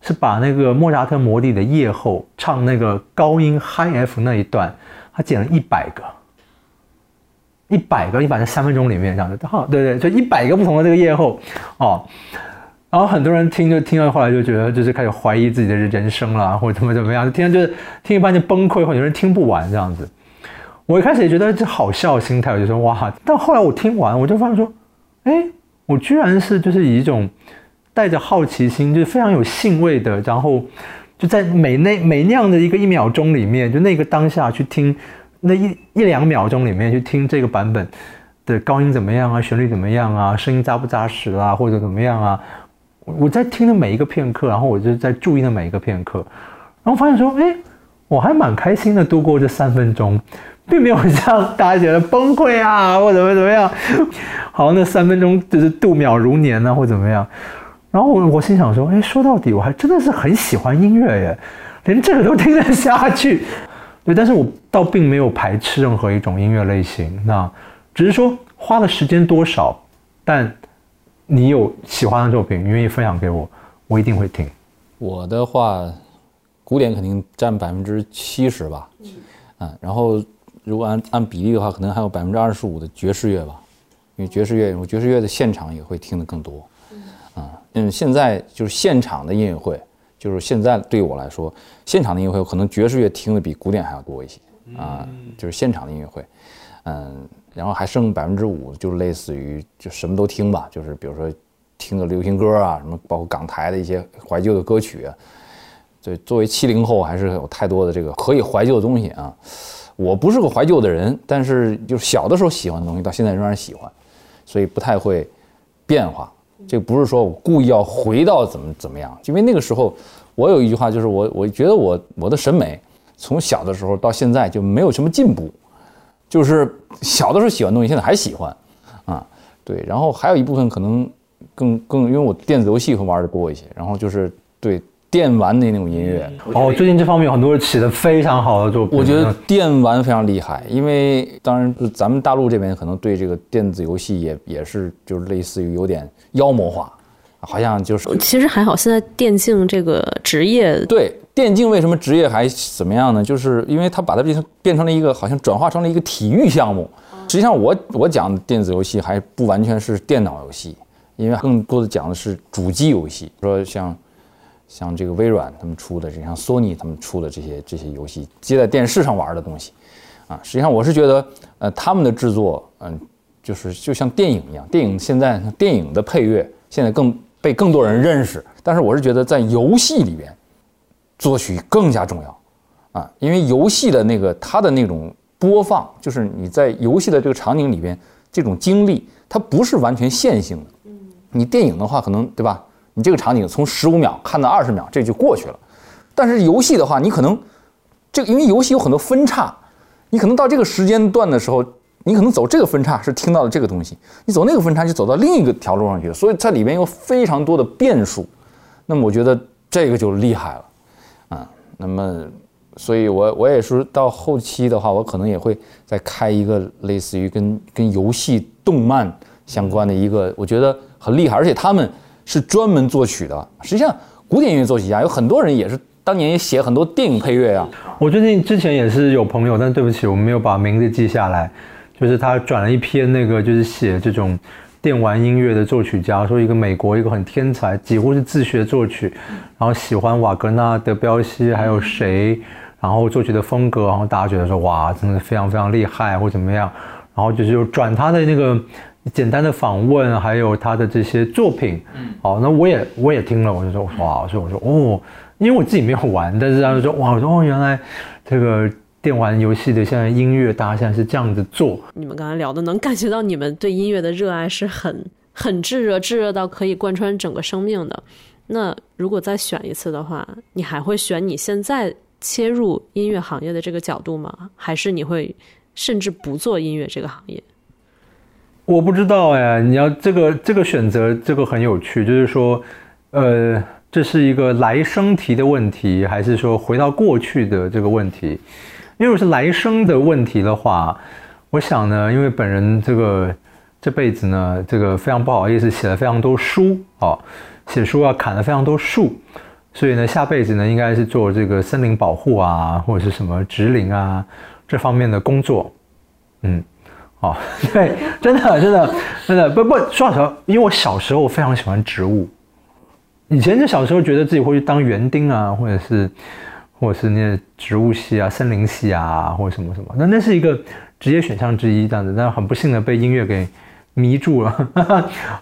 是把那个莫扎特魔笛的夜后唱那个高音 high F 那一段，他剪了一百个，一百个，一百在三分钟里面这样子。好，对对，就一百个不同的这个夜后哦。然后很多人听就听到后来就觉得就是开始怀疑自己的人生啦，或者怎么怎么样，听就是听一半就崩溃，或者有人听不完这样子。我一开始也觉得这好笑的心态，我就说哇，但后来我听完，我就发现说，哎，我居然是就是以一种带着好奇心，就是非常有兴味的，然后就在每那每那样的一个一秒钟里面，就那个当下去听那一一两秒钟里面去听这个版本的高音怎么样啊，旋律怎么样啊，声音扎不扎实啊，或者怎么样啊，我在听的每一个片刻，然后我就在注意的每一个片刻，然后发现说，哎，我还蛮开心的度过这三分钟。并没有像大家觉得崩溃啊，或怎么怎么样，好像那三分钟就是度秒如年啊，或怎么样。然后我我心想说，哎，说到底我还真的是很喜欢音乐耶，连这个都听得下去。对，但是我倒并没有排斥任何一种音乐类型，那只是说花的时间多少。但你有喜欢的作品，你愿意分享给我，我一定会听。我的话，古典肯定占百分之七十吧，嗯，然后。如果按按比例的话，可能还有百分之二十五的爵士乐吧，因为爵士乐，我爵士乐的现场也会听得更多，啊，嗯，现在就是现场的音乐会，就是现在对我来说，现场的音乐会可能爵士乐听的比古典还要多一些，啊，就是现场的音乐会，嗯，然后还剩百分之五，就类似于就什么都听吧，就是比如说听个流行歌啊，什么包括港台的一些怀旧的歌曲，对，作为七零后还是有太多的这个可以怀旧的东西啊。我不是个怀旧的人，但是就是小的时候喜欢的东西到现在仍然喜欢，所以不太会变化。这不是说我故意要回到怎么怎么样，因为那个时候我有一句话，就是我我觉得我我的审美从小的时候到现在就没有什么进步，就是小的时候喜欢的东西现在还喜欢啊，对。然后还有一部分可能更更因为我电子游戏会玩的多一些，然后就是对电玩的那种音乐哦，最近这方面有很多写的非常好的作品。我觉得电玩非常厉害，因为当然咱们大陆这边可能对这个电子游戏也也是就是类似于有点妖魔化，好像就是其实还好。现在电竞这个职业，对电竞为什么职业还怎么样呢？就是因为它把它变成变成了一个好像转化成了一个体育项目，实际上我我讲的电子游戏还不完全是电脑游戏，因为更多的讲的是主机游戏。说像像这个微软他们出的，像 Sony 他们出的这些这些游戏，接在电视上玩的东西，啊，实际上我是觉得，呃，他们的制作，嗯、呃，就是就像电影一样，电影现在电影的配乐现在更被更多人认识，但是我是觉得在游戏里边，作曲更加重要。 啊，因为游戏的那个它的那种播放，就是你在游戏的这个场景里边，这种经历它不是完全线性的。嗯，你电影的话，可能对吧？你这个场景从十五秒看到二十秒，这就过去了。但是游戏的话，你可能这个因为游戏有很多分叉，你可能到这个时间段的时候，你可能走这个分叉是听到了这个东西，你走那个分叉就走到另一个条路上去了。所以它里边有非常多的变数。那么我觉得这个就厉害了啊。那么。 所以我，我我也是到后期的话，我可能也会再开一个类似于跟跟游戏、动漫相关的一个，我觉得很厉害，而且他们是专门作曲的。实际上，古典音乐作曲家有很多人也是当年也写很多电影配乐啊。我最近之前也是有朋友，但对不起，我没有把名字记下来，就是他转了一篇那个就是写这种。 电玩音乐的作曲家说，一个美国一个很天才，几乎是自学作曲，然后喜欢瓦格纳、德彪西，还有谁，然后作曲的风格，然后大家觉得说哇，真的非常非常厉害或怎么样，然后就是转他的那个简单的访问，还有他的这些作品，哦，那我也我也听了，我就说哇，所以我说哦，因为我自己没有玩，但是他就说哇，我说哦，原来这个。 电玩游戏的现在音乐，大家现在是这样子做。你们刚才聊的，能感觉到你们对音乐的热爱是很很炙热，炙热到可以贯穿整个生命的。那如果再选一次的话，你还会选你现在切入音乐行业的这个角度吗？还是你会甚至不做音乐这个行业？我不知道哎，你要这个这个选择，这个很有趣，就是说，呃，这是一个来生题的问题，还是说回到过去的这个问题？ 因为我是来生的问题的话，我想呢，因为本人这个这辈子呢，这个非常不好意思，写了非常多书啊、哦，写书啊，砍了非常多树，所以呢，下辈子呢，应该是做这个森林保护啊，或者是什么植林啊这方面的工作。嗯，哦，对，真的，真的，真的，不不，说实话，因为我小时候非常喜欢植物，以前就小时候觉得自己会去当园丁啊，或者是。 或者是那些植物系啊、森林系啊，或者什么什么，那那是一个职业选项之一，这样子，但很不幸的被音乐给迷住了。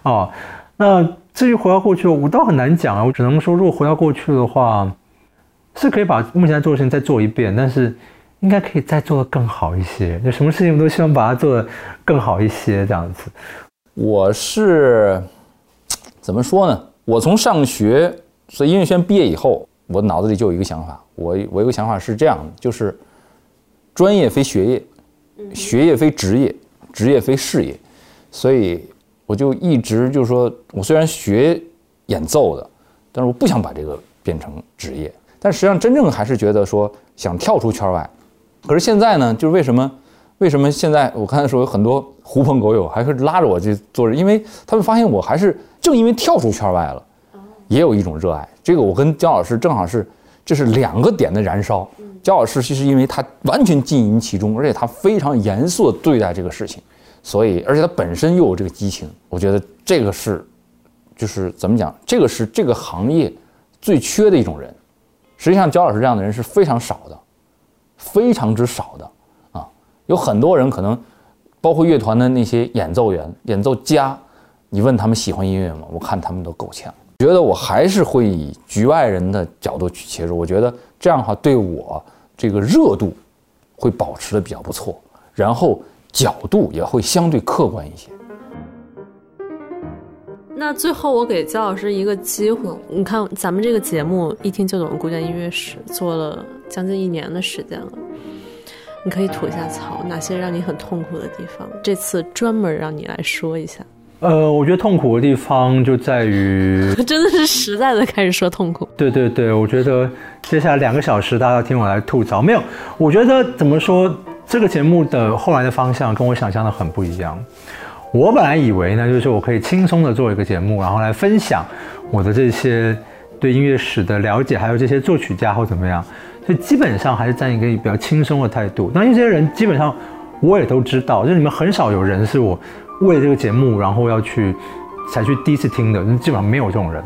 哦，那至于回到过去，我倒很难讲啊，我只能说，如果回到过去的话，是可以把目前在做的事情再做一遍，但是应该可以再做得更好一些。就什么事情都希望把它做得更好一些，这样子。我是怎么说呢？我从上学，所以音乐学院毕业以后。 我脑子里就有一个想法，我我有个想法是这样的，就是专业非学业，学业非职业，职业非事业，所以我就一直就是说，我虽然学演奏的，但是我不想把这个变成职业，但实际上真正还是觉得说想跳出圈外。可是现在呢，就是为什么为什么现在我看的时候有很多狐朋狗友还是拉着我去做，因为他们发现我还是正因为跳出圈外了。 也有一种热爱，这个我跟焦老师正好是，这是两个点的燃烧。焦老师其实因为他完全浸淫其中，而且他非常严肃地对待这个事情，所以而且他本身又有这个激情，我觉得这个是，就是怎么讲，这个是这个行业最缺的一种人。实际上，焦老师这样的人是非常少的，非常之少的啊。有很多人可能，包括乐团的那些演奏员、演奏家，你问他们喜欢音乐吗？我看他们都够呛。 觉得我还是会以局外人的角度去切入，我觉得这样的话对我这个热度会保持的比较不错，然后角度也会相对客观一些。那最后我给焦老师一个机会，你看咱们这个节目一听就懂古典音乐史做了将近一年的时间了，你可以吐一下槽，哪些让你很痛苦的地方？这次专门让你来说一下。 呃，我觉得痛苦的地方就在于，真的是实在的开始说痛苦。对对对，我觉得接下来两个小时大家要听我来吐槽。没有，我觉得怎么说，这个节目的后来的方向跟我想象的很不一样。我本来以为呢，就是我可以轻松的做一个节目，然后来分享我的这些对音乐史的了解，还有这些作曲家或怎么样，所以基本上还是站一个比较轻松的态度。那因为这些人基本上。我也都知道，就是你们很少有人是我为了这个节目，然后要去才去第一次听的，基本上没有这种人。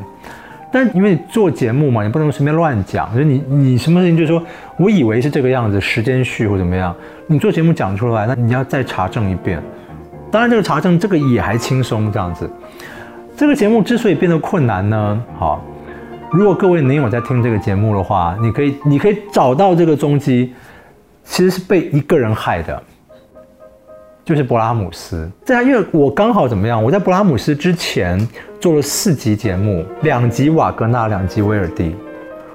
但因为做节目嘛，你不能随便乱讲，就是你你什么事情就说我以为是这个样子，时间序或怎么样，你做节目讲出来，那你要再查证一遍。当然，这个查证这个也还轻松这样子。这个节目之所以变得困难呢，好。 如果各位您有在听这个节目的话，你可以，你可以找到这个踪迹，其实是被一个人害的，就是勃拉姆斯。对啊，因为我刚好怎么样？我在勃拉姆斯之前做了四集节目，两集瓦格纳，两集威尔第。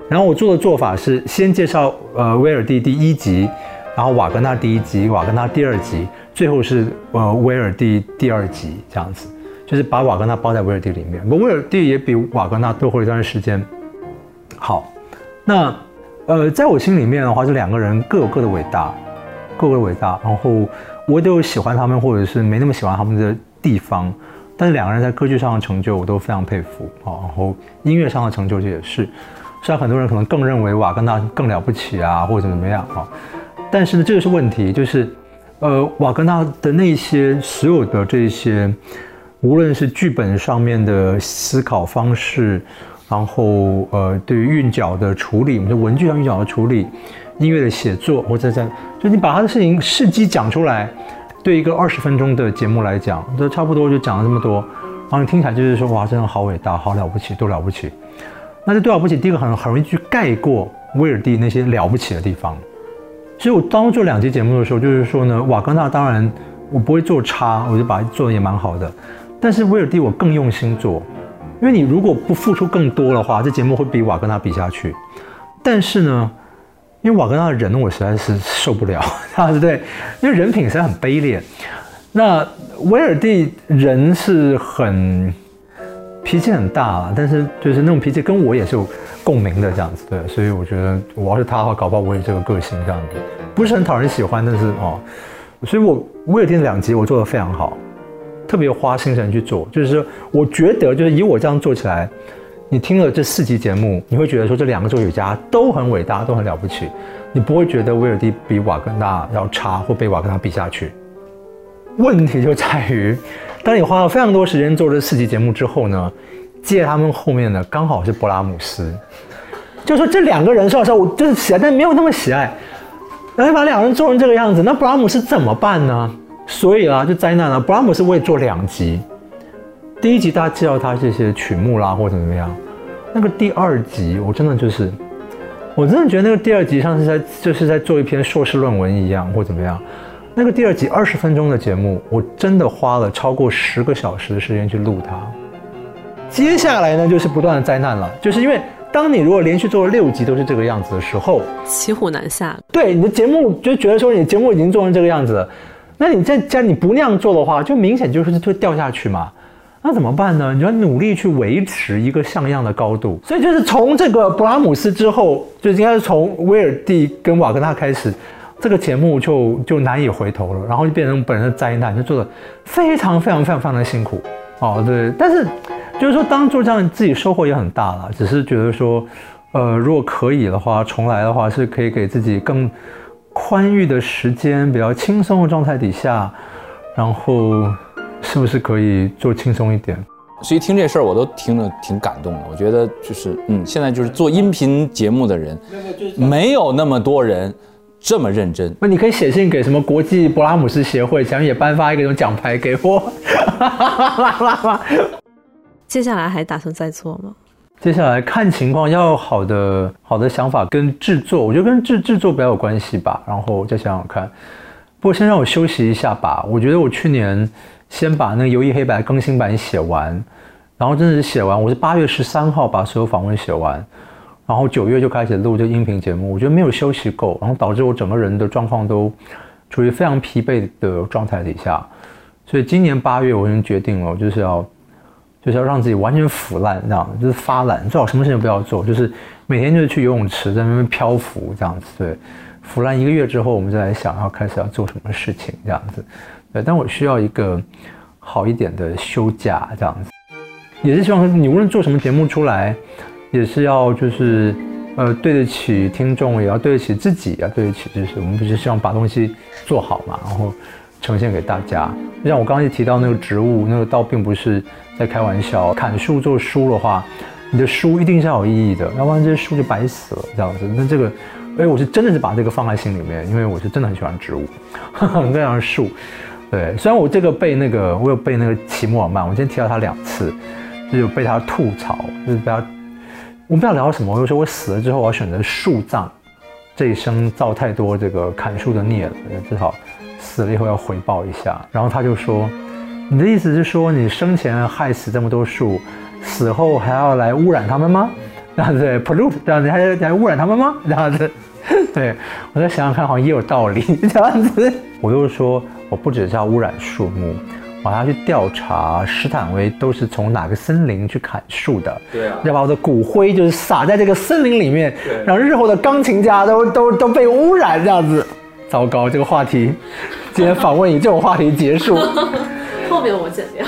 然后我做的做法是先介绍呃威尔第第一集，然后瓦格纳第一集，瓦格纳第二集，最后是呃威尔第第二集这样子。 就是把瓦格纳包在威尔第里面，不过威尔第也比瓦格纳多活一段时间。好，那呃，在我心里面的话，这两个人各有各的伟大，各有各的伟大。然后我都有喜欢他们，或者是没那么喜欢他们的地方。但是两个人在歌剧上的成就，我都非常佩服啊。然后音乐上的成就也是，虽然很多人可能更认为瓦格纳更了不起啊，或者怎么样啊，但是呢，这就是问题，就是呃，瓦格纳的那些所有的这些。 无论是剧本上面的思考方式，然后呃，对于韵脚的处理，我们的文具上韵脚的处理，音乐的写作，或者在，就你把他的事情事迹讲出来，对一个二十分钟的节目来讲，都差不多就讲了这么多，然后你听起来就是说，哇，真的好伟大，好了不起，多了不起。那这多了不起，第一个很很容易去盖过威尔第那些了不起的地方。所以我当初做两集节目的时候，就是说呢，瓦格纳当然我不会做差，我就把它做的也蛮好的。 但是威尔第我更用心做，因为你如果不付出更多的话，这节目会比瓦格纳比下去。但是呢，因为瓦格纳的人我实在是受不了，对不对？因为人品实在很卑劣。那威尔第人是很脾气很大啦，但是就是那种脾气跟我也是有共鸣的这样子，对。所以我觉得我要是他的话，搞不好我也这个个性这样子，不是很讨人喜欢，但是哦，所以我威尔第的两集我做得非常好。 特别花心神去做，就是说，我觉得就是以我这样做起来，你听了这四集节目，你会觉得说这两个作曲家都很伟大，都很了不起，你不会觉得威尔第比瓦格纳要差或被瓦格纳比下去。问题就在于，当你花了非常多时间做这四集节目之后呢，接他们后面的刚好是勃拉姆斯，就说这两个人说实话我就是喜爱，但没有那么喜爱，然后把两个人做成这个样子，那勃拉姆斯怎么办呢？ 所以啊，就灾难啊！勃拉姆斯我也做两集，第一集大家介绍他这些曲目啦，或者怎么样。那个第二集，我真的就是，我真的觉得那个第二集像是在就是在做一篇硕士论文一样，或怎么样。那个第二集二十分钟的节目，我真的花了超过十个小时的时间去录它。接下来呢，就是不断的灾难了，就是因为当你如果连续做了六集都是这个样子的时候，骑虎难下。对你的节目就觉得说，你的节目已经做成这个样子了。 那你在家你不那样做的话，就明显就是会掉下去嘛。那怎么办呢？你要努力去维持一个像样的高度。所以就是从这个勃拉姆斯之后，就应该是从威尔第跟瓦格纳开始，这个节目就就难以回头了，然后就变成本人的灾难，就做得非常非常非常非常的辛苦。哦，对。但是就是说，当做这样自己收获也很大了，只是觉得说，呃，如果可以的话，重来的话是可以给自己更。 宽裕的时间，比较轻松的状态底下，然后是不是可以做轻松一点？所以听这事儿我都听着挺感动的。我觉得就是，嗯，现在就是做音频节目的人，没有那么多人这么认真。那你可以写信给什么国际勃拉姆斯协会，想也颁发一个奖牌给我。接下来还打算再做吗？ 接下来看情况，要好的好的想法跟制作，我觉得跟制制作比较有关系吧。然后再想想看，不过先让我休息一下吧。我觉得我去年先把那个游艺黑白更新版写完，然后真的是写完，我是八月十三号把所有访问写完，然后九月就开始录这音频节目。我觉得没有休息够，然后导致我整个人的状况都处于非常疲惫的状态底下。所以今年八月我已经决定了，我就是要。 就是要让自己完全腐烂，这样就是发懒，最好什么事情都不要做，就是每天就是去游泳池在那边漂浮这样子。对，腐烂一个月之后，我们就来想要开始要做什么事情这样子。对，但我需要一个好一点的休假这样子，也是希望你无论做什么节目出来，也是要就是呃，对得起听众，也要对得起自己啊，对得起就是我们不是希望把东西做好嘛，然后呈现给大家。就像我刚刚也提到那个植物，那个倒并不是在开玩笑。砍树做书的话，你的书一定是要有意义的，要不然这些书就白死了这样子。那这个，哎，我是真的是把这个放在心里面，因为我是真的很喜欢植物，很喜欢树。对，虽然我这个被那个，我有被那个齐默尔曼，我今天提到他两次，就是被他吐槽，就是被他。 我们不知道聊什么，我就说我死了之后，我要选择树葬。这一生造太多这个砍树的孽了，至少死了以后要回报一下。然后他就说：“你的意思是说，你生前害死这么多树，死后还要来污染它们吗？这样子 ，pollute 这样子，还来污染它们吗？这样子。”对，我在想想看，好像也有道理。这样子，我就是说我不只是要污染树木。 我还要去调查斯坦威都是从哪个森林去砍树的，对啊，要把我的骨灰就是撒在这个森林里面，让日后的钢琴家都都都被污染这样子。糟糕，这个话题，今天访问以这种话题结束。后面我剪掉。